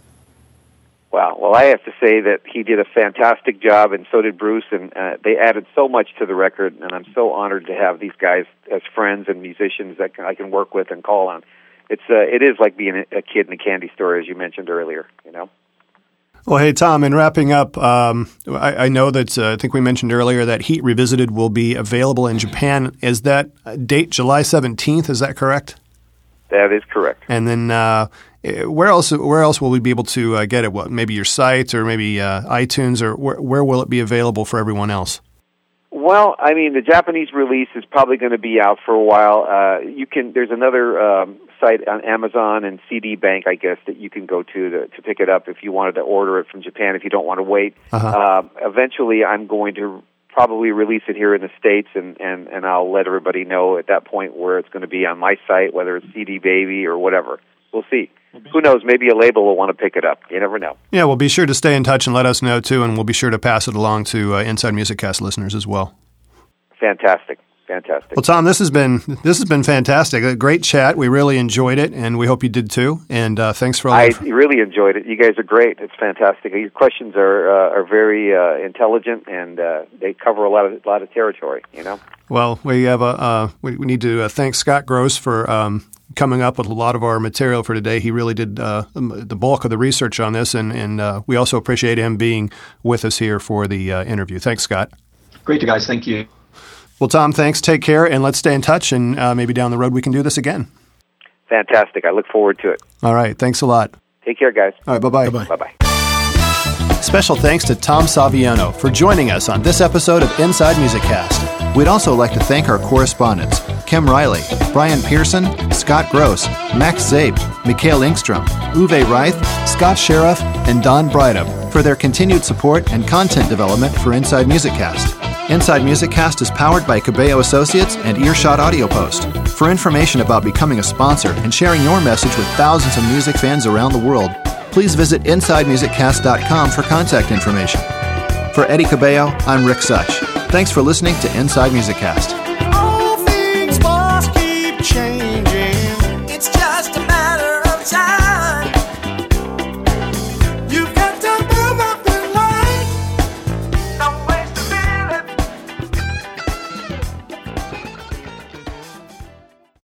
Wow. Well, I have to say that he did a fantastic job, and so did Bruce, and uh, they added so much to the record, and I'm so honored to have these guys as friends and musicians that I can work with and call on. It's uh, it is like being a kid in a candy store, as you mentioned earlier, you know? Well, hey, Tom, in wrapping up, um, I, I know that uh, I think we mentioned earlier that Heat Revisited will be available in Japan. Is that date July seventeenth? Is that correct? That is correct. And then uh, where else Where else will we be able to uh, get it? What, maybe your site or maybe uh, iTunes, or where, where will it be available for everyone else? Well, I mean, the Japanese release is probably going to be out for a while. Uh, you can. There's another um, site on Amazon and C D Bank, I guess, that you can go to, to to pick it up if you wanted to order it from Japan. If you don't want to wait, uh-huh. uh, eventually I'm going to probably release it here in the States, and, and, and I'll let everybody know at that point where it's going to be on my site, whether it's C D Baby or whatever. We'll see. Who knows? Maybe a label will want to pick it up. You never know. Yeah, well, be sure to stay in touch and let us know, too, and we'll be sure to pass it along to uh, Inside Music Cast listeners as well. Fantastic. Fantastic. Well, Tom, this has been this has been fantastic. A great chat. We really enjoyed it, and we hope you did, too. And uh, thanks for all I for- really enjoyed it. You guys are great. It's fantastic. Your questions are uh, are very uh, intelligent, and uh, they cover a lot of, a lot of territory, you know? Well, we have a uh, we, we need to uh, thank Scott Gross for... Um, coming up with a lot of our material for today. He really did uh, the bulk of the research on this, and, and uh, we also appreciate him being with us here for the uh, interview. Thanks, Scott. Great, you guys. Thank you. Well, Tom, thanks. Take care, and let's stay in touch, and uh, maybe down the road we can do this again. Fantastic. I look forward to it. All right. Thanks a lot. Take care, guys. All right. Bye-bye. Bye-bye. Bye-bye. Special thanks to Tom Saviano for joining us on this episode of Inside Music Cast. We'd also like to thank our correspondents, Kim Riley, Brian Pearson, Scott Gross, Max Zabe, Mikhail Ingstrom, Uwe Reith, Scott Sheriff, and Don Bridham for their continued support and content development for Inside Music Cast. Inside Music Cast is powered by Cabello Associates and Earshot Audio Post. For information about becoming a sponsor and sharing your message with thousands of music fans around the world, please visit inside music cast dot com for contact information. For Eddie Cabello, I'm Rick Such. Thanks for listening to Inside Music Cast.